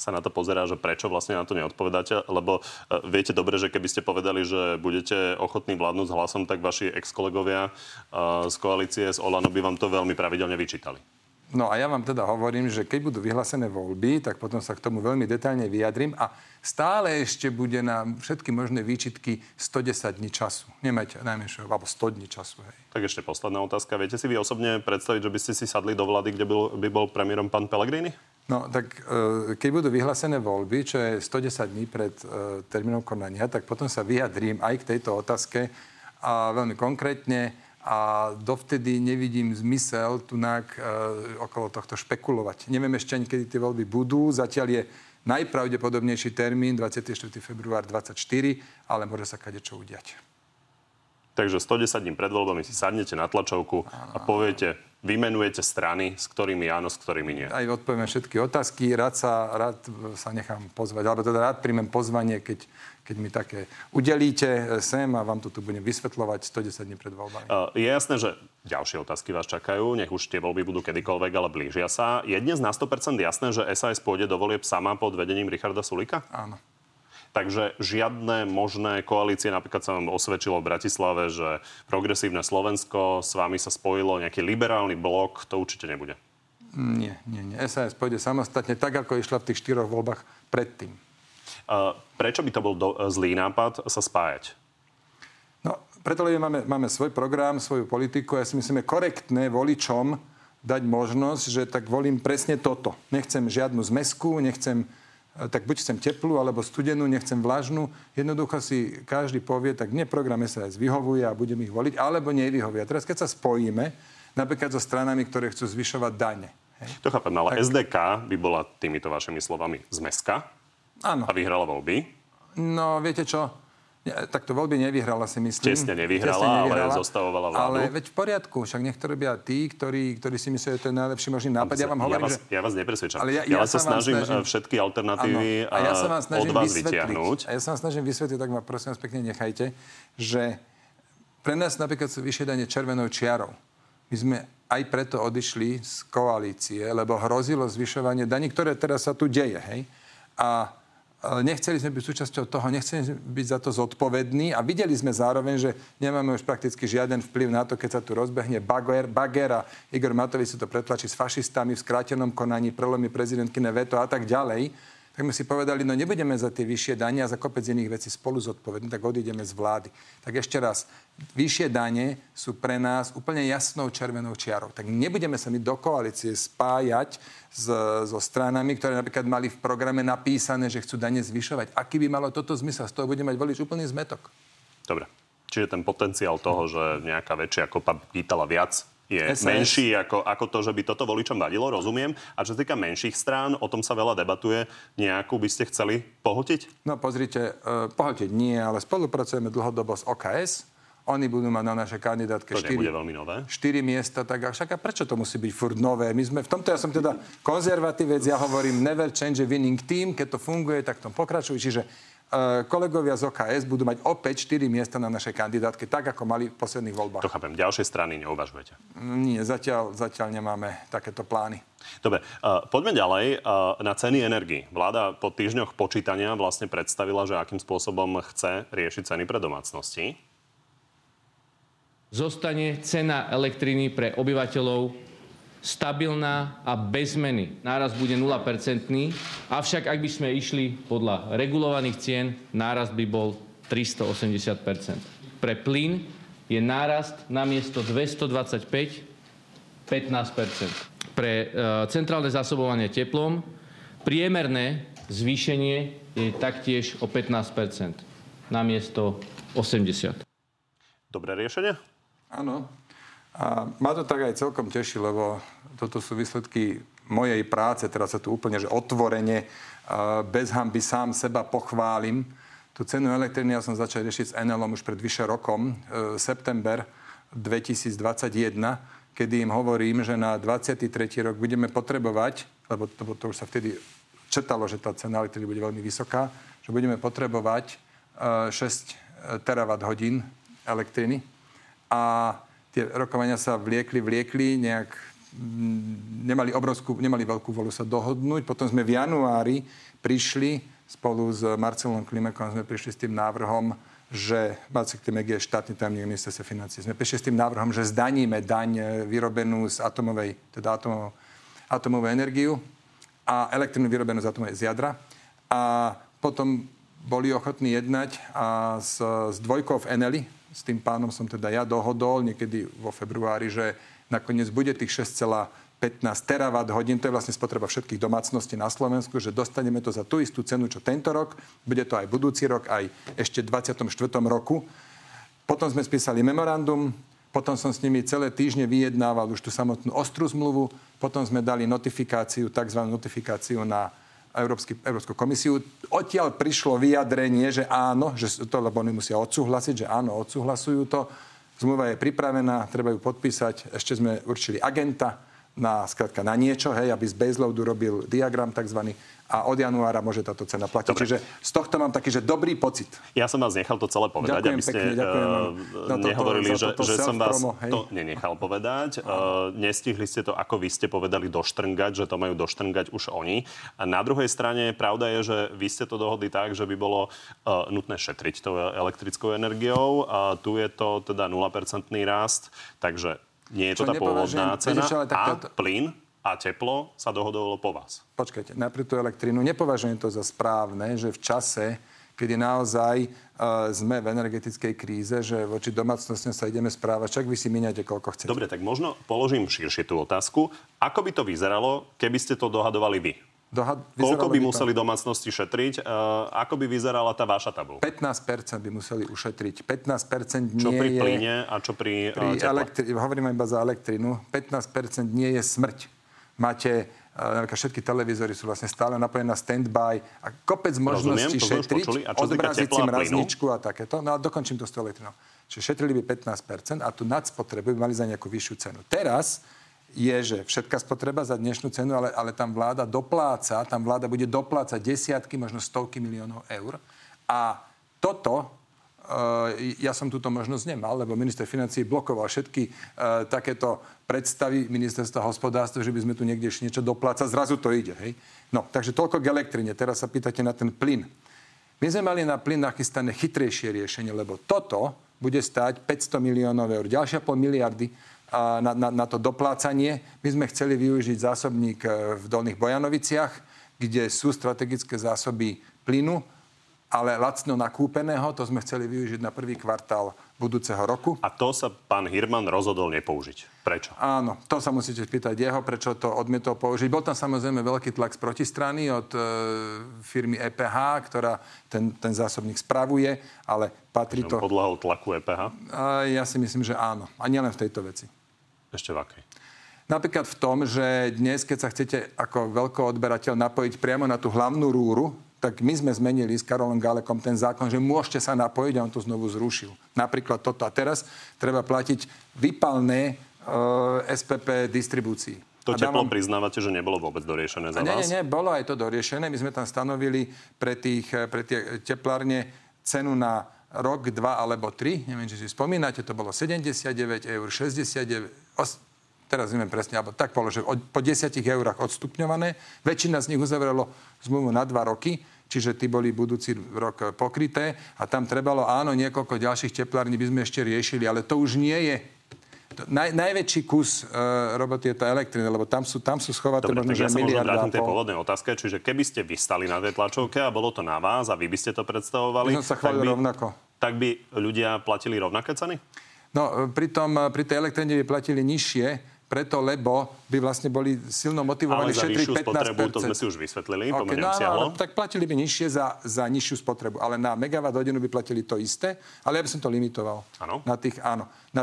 sa na to pozerá, že prečo vlastne na to neodpovedáte, lebo viete dobre, že keby ste povedali, že budete ochotní vládnuť s Hlasom, tak vaši ex-kolegovia z koalície z Olano by vám to veľmi pravidelne vyčítali. No a ja vám teda hovorím, že keď budú vyhlásené voľby, tak potom sa k tomu veľmi detailne vyjadrím a stále ešte bude na všetky možné výčitky 110 dní času. Nemajte najmenšieho, alebo 100 dní času. Hej. Tak ešte posledná otázka. Viete si vy osobne predstaviť, že by ste si sadli do vlády, kde by bol premiérom pán Pellegrini? No, tak keď budú vyhlásené voľby, čo je 110 dní pred termínom konania, tak potom sa vyjadrím aj k tejto otázke a veľmi konkrétne a dovtedy nevidím zmysel tunak okolo tohto špekulovať. Neviem ešte ani, kedy tie voľby budú. Zatiaľ je najpravdepodobnejší termín 24. február 24, ale môže sa kadečo udiať. Takže 110 dní pred voľbami si sadnete na tlačovku a poviete... Vymenujete strany, s ktorými áno, s ktorými nie. Aj odpovieme všetky otázky. Rád sa nechám pozvať, alebo teda rád príjmem pozvanie, keď mi také udelíte sem a vám to tu budem vysvetľovať 110 dní pred voľbami. Je jasné, že ďalšie otázky vás čakajú, nech už tie voľby budú kedykoľvek, ale blížia sa. Je dnes na 100% jasné, že SAS pôjde do volieb sama pod vedením Richarda Sulika? Áno. Takže žiadne možné koalície, napríklad sa vám osvedčilo v Bratislave, že Progresívne Slovensko, s vami sa spojilo nejaký liberálny blok, to určite nebude. Nie. SAS pôjde samostatne, tak ako išla v tých 4 voľbách predtým. Prečo by to bol zlý nápad sa spájať? No, preto máme svoj program, svoju politiku. Ja si myslím, je korektné voličom dať možnosť, že tak volím presne toto. Nechcem žiadnu zmesku, tak buď chcem teplú, alebo studenú, nechcem vlažnú. Jednoducho si každý povie, tak mne program SAS vyhovuje a budem ich voliť, alebo nevyhovuje. A teraz, keď sa spojíme, napríklad so stranami, ktoré chcú zvyšovať dane. Hej. To chápem, ale tak... SDK by bola týmito vašimi slovami zmeska. Áno. A vyhrala voľby. No, viete čo? Tak to voľby nevyhrala, si myslím. Tesne nevyhrala, ale zostavovala vládu. Ale veď v poriadku, však nech to robia tí, ktorí si myslia, že to je najlepší možný nápad. Ja vám hovorím, že... Ja vás nepresvedčam. Ja sa snažím všetky alternatívy od vás vytiahnuť. A ja sa vám snažím vysvetliť, tak ma prosím vás pekne nechajte, že pre nás napríklad sú vyššie dane červenou čiarou. My sme aj preto odišli z koalície, lebo hrozilo zvyšovanie daní, ktoré teraz sa tu deje, hej? A nechceli sme byť súčasťou toho, nechceli sme byť za to zodpovední a videli sme zároveň, že nemáme už prakticky žiaden vplyv na to, keď sa tu rozbehne Bagér a Igor Matovič si to pretlačí s fašistami v skrátenom konaní, prelomí prezidentky na veto a tak ďalej. Tak sme si povedali, no nebudeme za tie vyššie dane a za kopec iných vecí spolu zodpovední, tak odídeme z vlády. Tak ešte raz, vyššie dane sú pre nás úplne jasnou červenou čiarou. Tak nebudeme sa my do koalície spájať so stranami, ktoré napríklad mali v programe napísané, že chcú dane zvyšovať. Aký by malo toto zmysel? Z toho bude mať volič úplný zmetok. Dobre. Čiže ten potenciál toho, že nejaká väčšia kopa pýtala viac, je SAS menší ako to, že by toto voličom vadilo, rozumiem. A čo sa týka menších strán, o tom sa veľa debatuje. Nejakú by ste chceli pohltiť? No pozrite, pohltiť nie, ale spolupracujeme dlhodobo s OKS. Oni budú mať na našej kandidátke 4 miesta, tak však a prečo to musí byť furt nové? My sme v tomto, ja som teda konzervatívec, ja hovorím never change a winning team, keď to funguje, tak v tom pokračuj. Čiže kolegovia z OKS budú mať opäť 4 miesta na našej kandidátke, tak ako mali v posledných voľbách. To chápem. Ďalšie strany neuvažujete? Nie, zatiaľ nemáme takéto plány. Dobre, poďme ďalej na ceny energií. Vláda po týždňoch počítania vlastne predstavila, že akým spôsobom chce riešiť ceny pre domácnosti. Zostane cena elektriny pre obyvateľov stabilná a bez zmeny. Nárast bude 0%, avšak ak by sme išli podľa regulovaných cien, nárast by bol 380%. Pre plyn je nárast namiesto 225 15%. Pre centrálne zásobovanie teplom priemerné zvýšenie je taktiež o 15% namiesto 80%. Dobré riešenie? Áno. A ma to tak aj celkom teší, lebo toto sú výsledky mojej práce. Teraz sa tu úplne že otvorene, bez hanby sám seba pochválim. Tú cenu elektriny ja som začal riešiť s Enelom už pred vyše rokom, september 2021, kedy im hovorím, že na 23. rok budeme potrebovať, lebo to už sa vtedy črtalo, že tá cena elektriny bude veľmi vysoká, že budeme potrebovať 6 terawatt-hodín elektriny. A tie rokovania sa vliekli, nejak nemali veľkú vôľu sa dohodnúť. Potom sme v januári prišli, spolu s Marcelom Klimekom sme prišli s tým návrhom, že Marcel Klimek je štátny tajomník ministerstva financií. Sme prišli s tým návrhom, že zdaníme daň vyrobenú z atomovej energiu a elektrinu vyrobenú z jadra. A potom boli ochotní jednať a s dvojkou v Eneli. S tým pánom som teda ja dohodol niekedy vo februári, že nakoniec bude tých 6,15 terawatt hodín, to je vlastne spotreba všetkých domácností na Slovensku, že dostaneme to za tú istú cenu, čo tento rok, bude to aj budúci rok, aj ešte v 24. roku. Potom sme spísali memorandum, potom som s nimi celé týždne vyjednával už tú samotnú ostrú zmluvu, potom sme dali notifikáciu, takzvanú notifikáciu na Európsku komisiu. Odtiaľ prišlo vyjadrenie, že áno, že to, lebo oni musia odsúhlasiť, že áno, odsúhlasujú to. Zmluva je pripravená, treba ju podpísať. Ešte sme určili agenta na niečo, hej, aby z baseloadu robil diagram takzvaný. A od januára môže táto cena platiť. Dobre. Čiže z tohto mám taký, že dobrý pocit. Ja som vás nechal to celé povedať, ďakujem, aby ste nehovorili, že som vás to nenechal povedať. Nestihli ste to, ako vy ste povedali, doštrngať, že to majú doštrngať už oni. A na druhej strane pravda je, že vy ste to dohodli tak, že by bolo nutné šetriť tou elektrickou energiou. A tu je to teda 0% rast, takže nie je to tá pôvodná cena. A plyn a teplo sa dohodovalo po vás. Počkajte, najprv tú elektrínu. Nepovažujem to za správne, že v čase, kedy naozaj sme v energetickej kríze, že voči domácnostiam sa ideme správať, však vy si míňate, koľko chcete. Dobre, tak možno položím širšie tú otázku. Ako by to vyzeralo, keby ste to dohadovali vy? Koľko by museli domácnosti šetriť? Ako by vyzerala tá vaša tabulka? 15% by museli ušetriť. 15% nie je... Čo pri plyne a čo pri teple? Hovoríme iba za elektrinu. 15% nie je smrť. Máte, všetky televízory sú vlastne stále napojené na stand-by a kopec možností šetriť, odmraziť si mrazničku a takéto. No a dokončím to s tou elektrinou. Čiže šetrili by 15% a tú nadspotrebu by mali za nejakú vyššiu cenu. Teraz je, že všetká spotreba za dnešnú cenu, ale tam vláda bude doplácať desiatky, možno stovky miliónov eur. A toto, ja som túto možnosť nemal, lebo minister financií blokoval všetky takéto predstavy ministerstva hospodárstva, že by sme tu niekde ešte niečo doplácať, zrazu to ide, hej. No, takže toľko k elektrine. Teraz sa pýtate na ten plyn. My sme mali na plyn nachystané chytrejšie riešenie, lebo toto bude stáť 500 miliónov eur. Ďalšia 0,5 miliardy na to doplácanie. My sme chceli využiť zásobník v Dolných Bojanoviciach, kde sú strategické zásoby plynu, ale lacno nakúpeného, to sme chceli využiť na prvý kvartál budúceho roku. A to sa pán Hirman rozhodol nepoužiť. Prečo? Áno, to sa musíte spýtať jeho, prečo to odmietol použiť. Bol tam samozrejme veľký tlak z protistrany od firmy EPH, ktorá ten zásobník spravuje, ale patrí to... Podľahou tlaku EPH? Ja si myslím, že áno. A nielen v tejto veci. Ešte v akej? Napríklad v tom, že dnes, keď sa chcete ako veľkoodberateľ napojiť priamo na tú hlavnú rúru, tak my sme zmenili s Karolom Gálekom ten zákon, že môžete sa napojiť a on to znovu zrušil. Napríklad toto. A teraz treba platiť výpalné SPP distribúcii. To teplo priznávate, že nebolo vôbec doriešené za vás? Nie, bolo aj to doriešené. My sme tam stanovili pre tie teplárne cenu na rok, 2 alebo 3. Neviem, či si spomínate, to bolo 79 €, 69 €, teraz neviem presne, alebo tak položil, po 10 eurách odstupňované. Väčšina z nich uzavrelo zmluvu na 2 roky, čiže tí boli budúci rok pokryté a tam trebalo, áno, niekoľko ďalších teplární by sme ešte riešili, ale to už nie je najväčší kus roboty je tá elektrina, lebo tam sú schovaté možno miliarda. Dobre, takže ja sa možno vrátim tej pôvodnej otázke, čiže keby ste vy stali na tej tlačovke a bolo to na vás a vy by ste to predstavovali, tak by ľudia platili rovnaké ceny? No, pri tej elektrine by platili nižšie, preto, lebo by vlastne boli silno motivovaní šetriť 15%. Ale za vyššiu spotrebu, to sme si už vysvetlili, no, tak platili by nižšie za nižšiu spotrebu, ale na megawatt hodinu by platili to isté, ale ja by som to limitoval. Áno. Na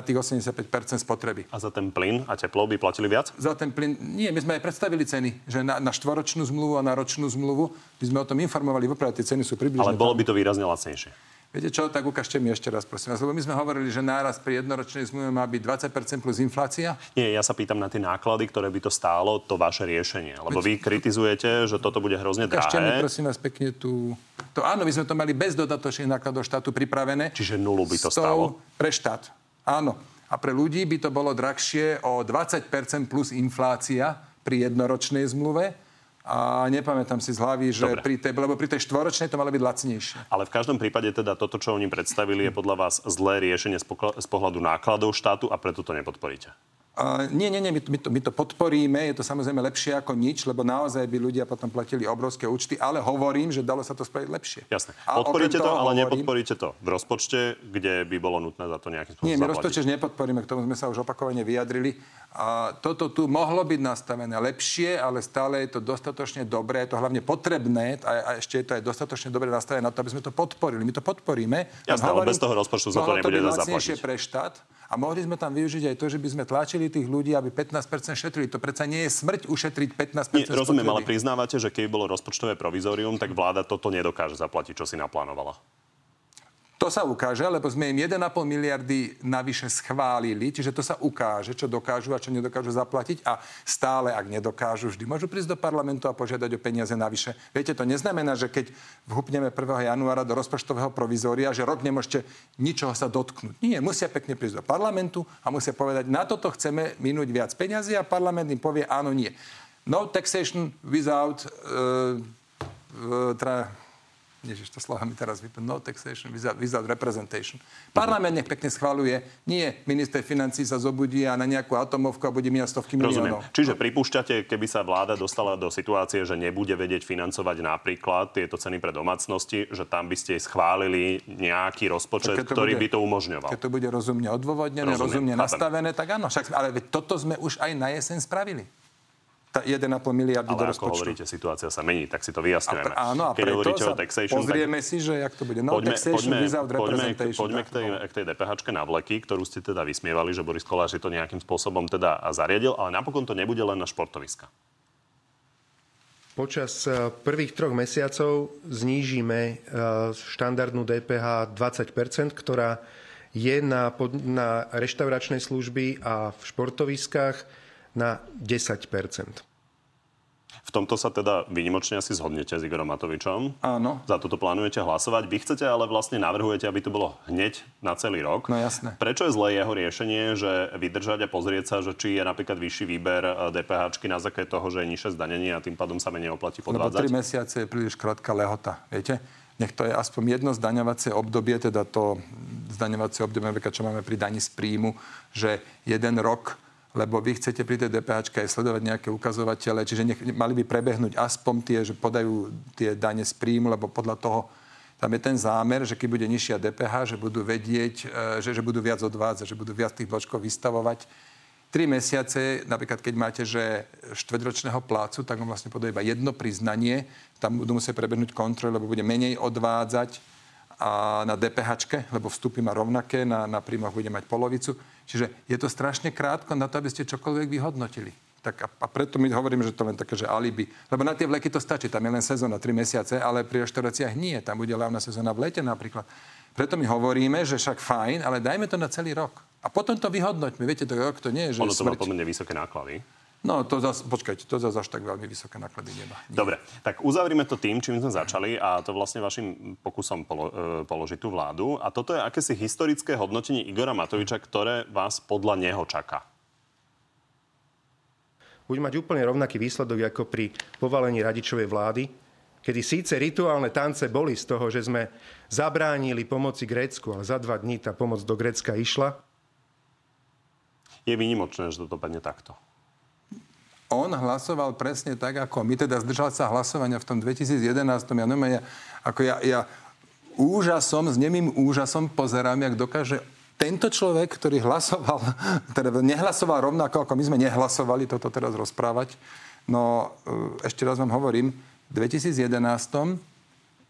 tých 85% spotreby. A za ten plyn a teplo by platili viac? Za ten plyn, nie, my sme aj predstavili ceny, že na štvoročnú zmluvu a na ročnú zmluvu by sme o tom informovali, vopred tie ceny sú približne. Ale bolo by to výrazne lacnejšie. Viete čo, tak ukážte mi ešte raz, prosím vás, lebo my sme hovorili, že náraz pri jednoročnej zmluve má byť 20% plus inflácia. Nie, ja sa pýtam na tie náklady, ktoré by to stálo, to vaše riešenie. Lebo vy kritizujete, že toto bude hrozne drahé. Ukážte mi, prosím vás, pekne tú... To áno, my sme to mali bez dodatočných nákladov štátu pripravené. Čiže nulu by to stálo? Pre štát, áno. A pre ľudí by to bolo drahšie o 20% plus inflácia pri jednoročnej zmluve. A nepamätám si z hlavy, že pri tej štvoročnej to malo byť lacnejšie. Ale v každom prípade teda toto, čo oni predstavili, je podľa vás zlé riešenie z pohľadu nákladov štátu a preto to nepodporíte? Nie, my to podporíme. Je to samozrejme lepšie ako nič, lebo naozaj by ľudia potom platili obrovské účty, ale hovorím, že dalo sa to spraviť lepšie. Jasné. Podporíte to, ale nepodporíte to v rozpočte, kde by bolo nutné za to nejakým spôsobom zaplatiť. Nie, my rozpočet nepodporíme, k tomu sme sa už opakovane vyjadrili. A toto tu mohlo byť nastavené lepšie, ale stále je to dostatočne dobré, je to hlavne potrebné a ešte je to aj dostatočne dobre nastavené na to, aby sme to podporili. My to podporíme. Jasné, ale bez toho rozpočtu sa to nebude dať zaplatiť. Pre štát. A mohli sme tam využiť aj to, že by sme tlačili tých ľudí, aby 15% šetrili. To predsa nie je smrť ušetriť 15%. Nie, rozumiem, ale priznávate, že keby bolo rozpočtové provizorium, tak vláda toto nedokáže zaplatiť, čo si naplánovala. To sa ukáže, lebo sme im 1,5 miliardy navyše schválili, čiže to sa ukáže, čo dokážu a čo nedokážu zaplatiť a stále, ak nedokážu, vždy môžu prísť do parlamentu a požiadať o peniaze navyše. Viete, to neznamená, že keď vhupneme 1. januára do rozpočtového provizória, že rok nemôžete ničoho sa dotknúť. Nie, musia pekne prísť do parlamentu a musia povedať, na toto chceme minúť viac peniazy a parlament im povie áno, nie. No taxation without... Ježiš, to slovo mi teraz vypadlo. No taxation without representation. Parlament nech pekne schvaľuje. Nie, minister financí sa zobudí a na nejakú atomovku a bude mať stovky miliónov. Rozumiem. Čiže pripúšťate, keby sa vláda dostala do situácie, že nebude vedieť financovať napríklad tieto ceny pre domácnosti, že tam by ste schválili nejaký rozpočet, ktorý by to umožňoval. Keď to bude rozumne odôvodnené, rozumne nastavené, tak áno. Však, ale toto sme už aj na jeseň spravili. 1,5 miliardy do rozpočtu. Ale ako hovoríte, situácia sa mení, tak si to vyjasňujeme. Áno, a keď preto sa taxation, pozrieme tak... si, že jak to bude. No, taxation without representation. Poďme k tej DPH-čke na vleky, ktorú ste teda vysmievali, že Boris Kolář si to nejakým spôsobom teda zariadil, ale napokon to nebude len na športoviska. Počas prvých 3 mesiacov znížime štandardnú DPH 20%, ktorá je na reštauračnej služby a v športoviskách na 10%. V tomto sa teda výnimočne asi zhodnete s Igorom Matovičom. Áno. Za toto plánujete hlasovať. Vy chcete, ale vlastne navrhujete, aby to bolo hneď na celý rok. No jasné. Prečo je zlé jeho riešenie, že vydržať a pozrieť sa, že či je napríklad vyšší výber DPHčky na základe toho, že je nižšie zdanenie a tým pádom sa menej oplatí podvádzať? No 3 mesiace je príliš krátka lehota, viete? Nech to je aspoň jedno zdaňovacie obdobie, teda to zdaňovacie obdobie, čo máme pri dani z príjmu, že jeden rok, lebo vy chcete pri tej DPH-čke aj sledovať nejaké ukazovatele, čiže mali by prebehnúť aspoň tie, že podajú tie dane z príjmu, lebo podľa toho tam je ten zámer, že keď bude nižšia DPH, že budú vedieť, že budú viac odvádzať, že budú viac tých bločkov vystavovať. 3 mesiace, napríklad keď máte, že štvrťročného plácu, tak on vlastne podá iba jedno priznanie, tam budú musieť prebehnúť kontroly, lebo bude menej odvádzať. A na DPH-čke, lebo vstupy má rovnaké, na príjmoch bude mať polovicu. Čiže je to strašne krátko na to, aby ste čokoľvek vyhodnotili. Tak a preto my hovorím, že to len také, že alibi. Lebo na tie vleky to stačí, tam je len sezóna 3 mesiace, ale pri reštauráciách nie, tam bude hlavná sezóna v lete napríklad. Preto my hovoríme, že však fajn, ale dajme to na celý rok. A potom to vyhodnoťme. Viete, to rok to nie je, že ono to má pomerne vysoké náklady. No, to zase, počkajte, to zase až tak veľmi vysoké náklady nemá. Nie. Dobre, tak uzavrime to tým, čím sme začali a to vlastne vašim pokusom položiť tú vládu. A toto je akési historické hodnotenie Igora Matoviča, ktoré vás podľa neho čaká. Bude mať úplne rovnaký výsledok ako pri povalení Radičovej vlády, kedy síce rituálne tance boli z toho, že sme zabránili pomoci Grécku, ale za 2 dní tá pomoc do Grécka išla. Je výnimočné, že to dopadne takto. On hlasoval presne tak, ako my, teda zdržal sa hlasovania v tom 2011. Ja úžasom, s nemým úžasom pozerám, jak dokáže tento človek, ktorý hlasoval, teda nehlasoval rovnako, ako my sme nehlasovali, toto teraz rozprávať. No, ešte raz vám hovorím, v 2011.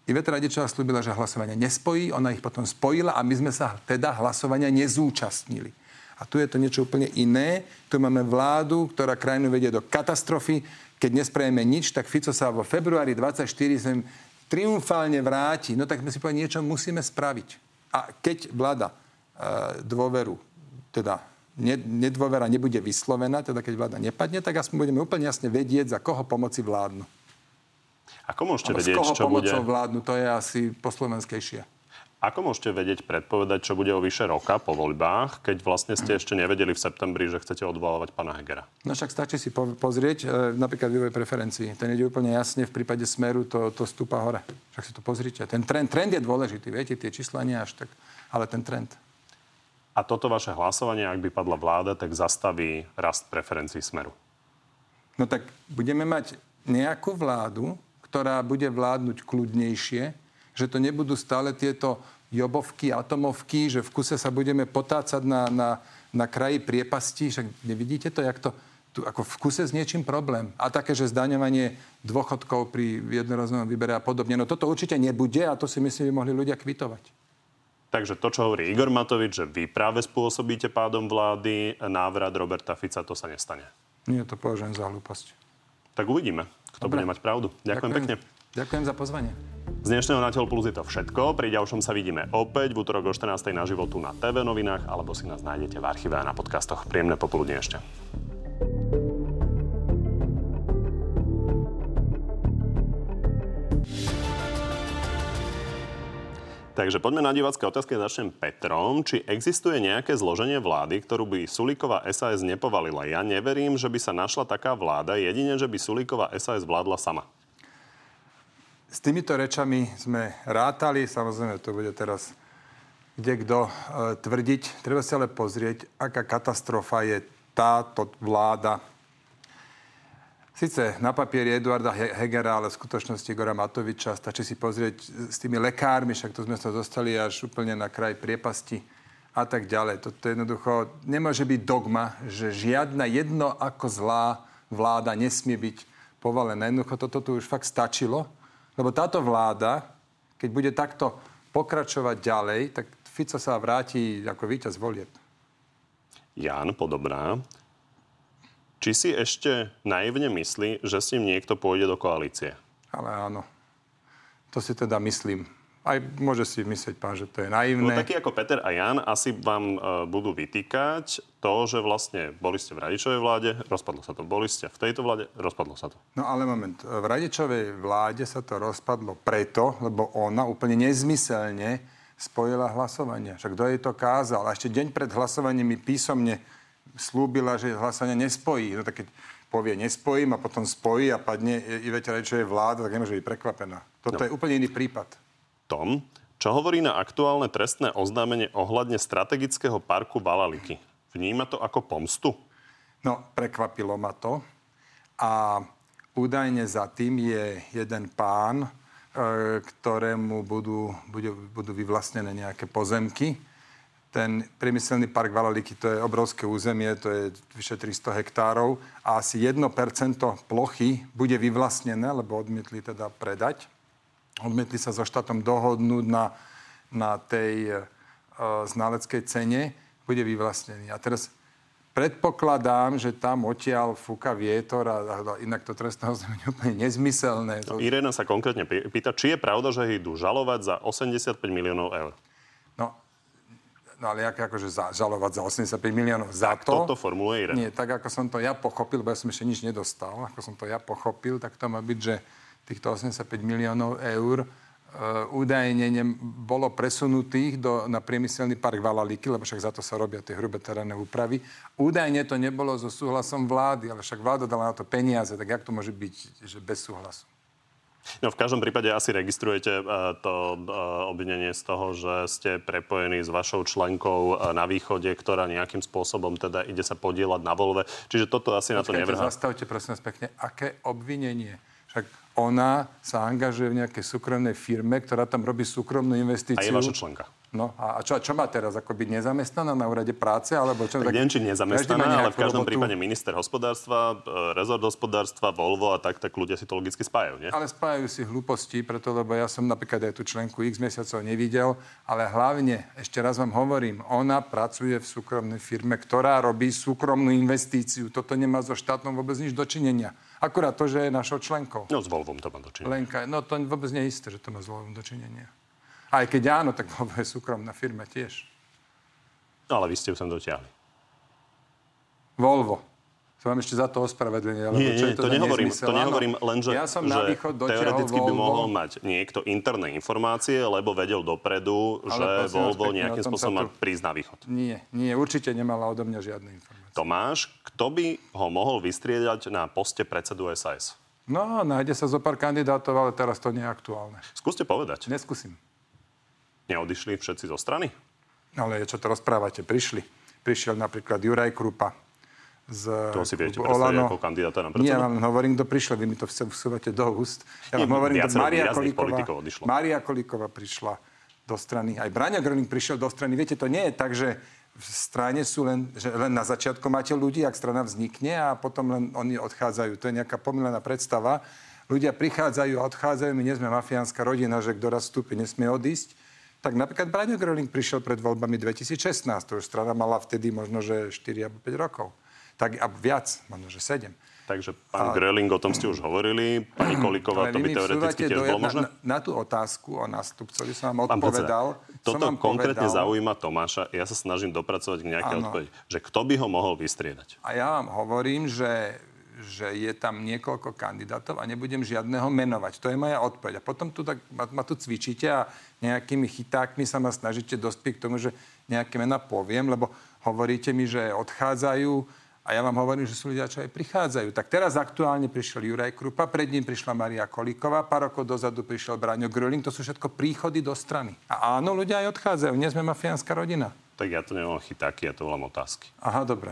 Iveta Radičová slúbila, že hlasovania nespojí, ona ich potom spojila a my sme sa teda hlasovania nezúčastnili. A tu je to niečo úplne iné. Tu máme vládu, ktorá krajinu vedie do katastrofy. Keď nesprejeme nič, tak Fico sa vo februári 24 sem triumfálne vráti. No tak sme si povedali, niečo musíme spraviť. A keď vláda dôveru, teda nedôvera nebude vyslovená, teda keď vláda nepadne, tak aspoň budeme úplne jasne vedieť, za koho pomoci vládnu. Ako môžete vedieť, čo bude? Z koho pomocou vládnu, to je asi po slovenskejšie. Ako môžete vedieť, predpovedať, čo bude o vyše roka po voľbách, keď vlastne ste ešte nevedeli v septembri, že chcete odvolávať pána Hegera? No však stačí si pozrieť napríklad vývoj preferencií. Ten ide úplne jasne, v prípade Smeru to stúpa hore. Však si to pozrite. Ten trend je dôležitý, viete, tie čísla nie až tak, ale ten trend. A toto vaše hlasovanie, ak by padla vláda, tak zastaví rast preferencií Smeru. No tak budeme mať nejakú vládu, ktorá bude vládnuť kľudnejšie, že to nebudú stále tieto jobovky, atomovky, že v kuse sa budeme potácať na kraji priepasti. Však nevidíte to, jak to tu, ako v kuse s niečím problém. A také, že zdaňovanie dôchodkov pri jednoráznom výbere a podobne. No toto určite nebude a to si myslím, že mohli ľudia kvitovať. Takže to, čo hovorí Igor Matovič, že vy práve spôsobíte pádom vlády, návrat Roberta Fica, to sa nestane. Nie, to považujem za hlúposť. Tak uvidíme, kto Dobre. Bude mať pravdu. Ďakujem pekne. Ďakujem za pozvanie. Z dnešného Na Tel Plus je to všetko. Pri ďalšom sa vidíme opäť v utorok o 14:00 na živo tu na TV novinách, alebo si nás nájdete v archíve a na podcastoch. Príjemné popoludne ešte. Takže poďme na divácké otázky. Začnem Petrom. Či existuje nejaké zloženie vlády, ktorú by Sulíková SAS nepovalila? Ja neverím, že by sa našla taká vláda, jedine, že by Sulíková SAS vládla sama. S týmito rečami sme rátali, samozrejme to bude teraz kdekto tvrdiť. Treba si ale pozrieť, aká katastrofa je táto vláda. Sice na papieri Eduarda Hegera, ale v skutočnosti Igora Matoviča. Stačí si pozrieť s tými lekármi, však to sme sa dostali až úplne na kraj priepasti a tak ďalej. Toto jednoducho nemôže byť dogma, že žiadna jedno ako zlá vláda nesmie byť povalená. Jednoducho toto tu už fakt stačilo. Lebo táto vláda, keď bude takto pokračovať ďalej, tak Fico sa vráti ako víťaz volieb. Ján Podobná. Či si ešte naivne myslí, že s ním niekto pôjde do koalície? Ale áno. To si teda myslím. Aj môže si myslieť pán, že to je naivné. No taký ako Peter a Ján asi vám budú vytýkať to, že vlastne boli ste v Radičovej vláde, rozpadlo sa to. Boli ste v tejto vláde, rozpadlo sa to. No ale moment. V Radičovej vláde sa to rozpadlo preto, lebo ona úplne nezmyselne spojila hlasovanie. Však kto jej to kázal? A ešte deň pred hlasovaním mi písomne slúbila, že hlasovanie nespojí. No tak keď povie nespojím a potom spojí a padne Ivete Radičovej vláda, tak nemôže byť prekvapená. Toto je úplne iný prípad. Tom, čo hovorí na aktuálne trestné oznámenie ohľadne strategického parku Valaliky? Vníma to ako pomstu? No, prekvapilo ma to. A údajne za tým je jeden pán, ktorému budú vyvlastnené nejaké pozemky. Ten priemyselný park Valaliky, to je obrovské územie, to je vyše 300 hektárov a asi 1% plochy bude vyvlastnené, lebo odmietli teda predať. Odmietli sa so štátom dohodnúť na tej znaleckej cene, bude vyvlastnený. A teraz predpokladám, že tam odtiaľ fúka vietor a inak to trestné oznámenie je úplne nezmyselné. No, Irena sa konkrétne pýta, či je pravda, že idú žalovať za 85 miliónov eur? No, No ale akože žalovať za 85 miliónov za tak to... toto formuluje. Nie, tak ako som to ja pochopil, bo ja som ešte nič nedostal, ako som to ja pochopil, tak to má byť, že týchto 85 miliónov eur údajne bolo presunutých na priemyselný park Valaliky, lebo však za to sa robia tie hrubé terénne úpravy. Údajne to nebolo so súhlasom vlády, ale však vláda dala na to peniaze, tak jak to môže byť, že bez súhlasu? No, v každom prípade asi registrujete to obvinenie z toho, že ste prepojení s vašou členkou na východe, ktorá nejakým spôsobom teda ide sa podieľať na Volve. Čiže toto asi na to nevrhá. Zastavte, prosím vás pekne, aké obvinenie? Však ona sa angažuje v nejakej súkromnej firme, ktorá tam robí súkromnú investíciu. A je vaša členka. No a čo má teraz? Ako byť nezamestnaná na úrade práce? Alebo čo? Tak neviem, či nezamestnaná, ale v každom prípade minister hospodárstva, rezort hospodárstva, Volvo a tak ľudia si to logicky spájajú, nie? Ale spájajú si hlúposti, preto, lebo ja som napríklad aj tú členku x mesiacov nevidel, ale hlavne, ešte raz vám hovorím, ona pracuje v súkromnej firme, ktorá robí súkromnú investíciu. Toto nemá so štátom vôbec nič dočinenia. Akurát to, že je našou členkou. No s Volvom to má dočinenia. Lenka, no to vôbec nie je isté, že to má s Volvom dočinenia. Aj keď áno, tak Volvo je súkromná firma tiež. Ale vy ste ju sem dotiahli. Volvo. To vám ešte za to ospravedlenie. To nehovorím, lenže ja som na východ teoreticky Volvo by mohol mať niekto interné informácie, lebo vedel dopredu, že Volvo nejakým spôsobom má prísť na východ. Nie, určite nemala odo mňa žiadne informácie. Tomáš, kto by ho mohol vystriedať na poste predsedu SAS? No, nájde sa zo pár kandidátov, ale teraz to nie je aktuálne. Skúste povedať. Neskúsim. Neodišli všetci zo strany? Ale čo to rozprávate? Prišiel napríklad Juraj Krupa z klubu Olano. Ako kandidáta na predsedu? Nie, vám hovorím, kto prišiel. Vy mi to vsúvate do úst. Ja vám hovorím, kto Mária Kolíková prišla do strany. Aj Braňo Gröning prišiel do strany. Viete, to nie je tak, že v strane sú len na začiatku máte ľudí, ak strana vznikne a potom len oni odchádzajú. To je nejaká pomílená predstava. Ľudia prichádzajú a odchádzajú. My nie sme mafiánska rodina, že kto raz vstúpi, nesmie odísť. Tak napríklad Braňo Gröning prišiel pred voľbami 2016, to už strana mala vtedy možno, že 4 alebo 5 rokov. Tak a viac, možno, že 7. Takže pán Gröning, o tom ste už hovorili, pani Kolíková, to by teoreticky tiež bolo možné? Na tú otázku o nástupcovi som vám odpovedal. Toto konkrétne zaujíma Tomáša, ja sa snažím dopracovať k nejakej odpovedi, že kto by ho mohol vystriedať? A ja vám hovorím, že je tam niekoľko kandidátov a nebudem žiadneho menovať. To je moja odpoveď. A potom tu tak ma tu cvičíte a nejakými chytákmi sa ma snažíte dospieť k tomu, že nejaké mená poviem, lebo hovoríte mi, že odchádzajú a ja vám hovorím, že sú ľudia, čo aj prichádzajú. Tak teraz aktuálne prišiel Juraj Krupa, pred ním prišla Mária Kolíková, pár rokov dozadu prišiel Braňo Gröning, to sú všetko príchody do strany. A áno, ľudia aj odchádzajú, nie sme mafiánska rodina. Tak ja to nemám chytáky, ja to volám otázky. Aha, dobre.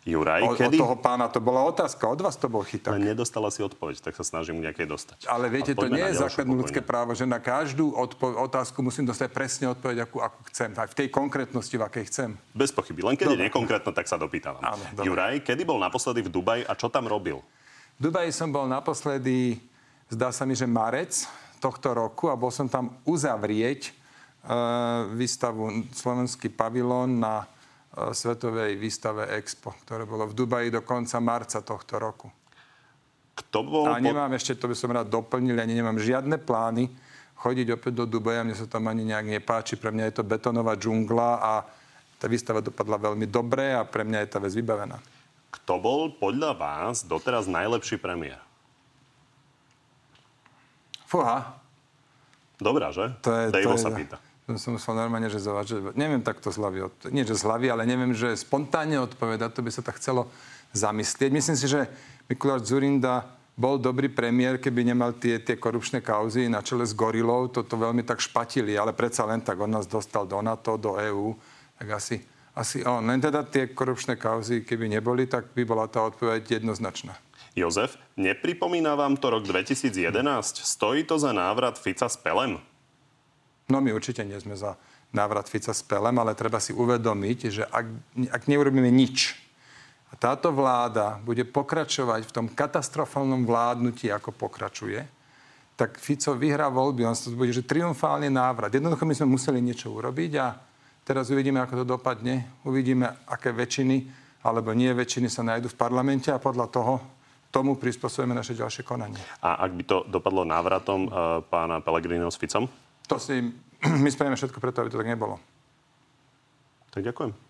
Juraj, kedy? Od toho pána to bola otázka, od vás to bol chyták. Ale nedostala si odpoveď, tak sa snažím nejakej dostať. Ale viete, to nie je základné ľudské právo, že na každú otázku musím dostať presne odpoveď, akú chcem. Aj v tej konkrétnosti, v akej chcem. Bez pochyby. Len keď je nekonkrétna, tak sa dopýtam. Áno, Juraj, kedy bol naposledy v Dubaji a čo tam robil? V Dubaji som bol naposledy, zdá sa mi, že marec tohto roku a bol som tam uzavrieť výstavu Slovenský pavilón na svetovej výstave Expo, ktoré bolo v Dubaji do konca marca tohto roku. Kto bol... A nemám ešte, to by som rád doplnil, ani nemám žiadne plány chodiť opäť do Dubaja, mne sa tam ani nejak nepáči, pre mňa je to betónová džungla a tá výstava dopadla veľmi dobre a pre mňa je tá vec vybavená. Kto bol podľa vás doteraz najlepší premiér? Fúha. Dobrá, že? Dejvo sa pýta. Som musel normálne, že neviem takto zľavy. Nie, že zľavy, ale neviem, že spontánne odpovedať. To by sa tak chcelo zamyslieť. Myslím si, že Mikuláš Dzurinda bol dobrý premiér, keby nemal tie korupčné kauzy na čele s gorilou. Toto veľmi tak špatili, ale predsa len tak on nás dostal do NATO, do EÚ. Tak asi on. Len teda tie korupčné kauzy, keby neboli, tak by bola tá odpoveď jednoznačná. Jozef, nepripomína vám to rok 2011? Stojí to za návrat Fica s Pelem? No my určite nie sme za návrat Fica s Pelem, ale treba si uvedomiť, že ak neurobíme nič a táto vláda bude pokračovať v tom katastrofálnom vládnutí, ako pokračuje, tak Fico vyhrá voľby, on sa to bude, že triumfálny návrat. Jednoducho my sme museli niečo urobiť a teraz uvidíme, ako to dopadne. Uvidíme, aké väčšiny alebo nie väčšiny sa nájdu v parlamente a podľa toho tomu prispôsobíme naše ďalšie konanie. A ak by to dopadlo návratom pána Pellegriniho s Ficom? My spravíme všetko preto, aby to tak nebolo. Tak ďakujem.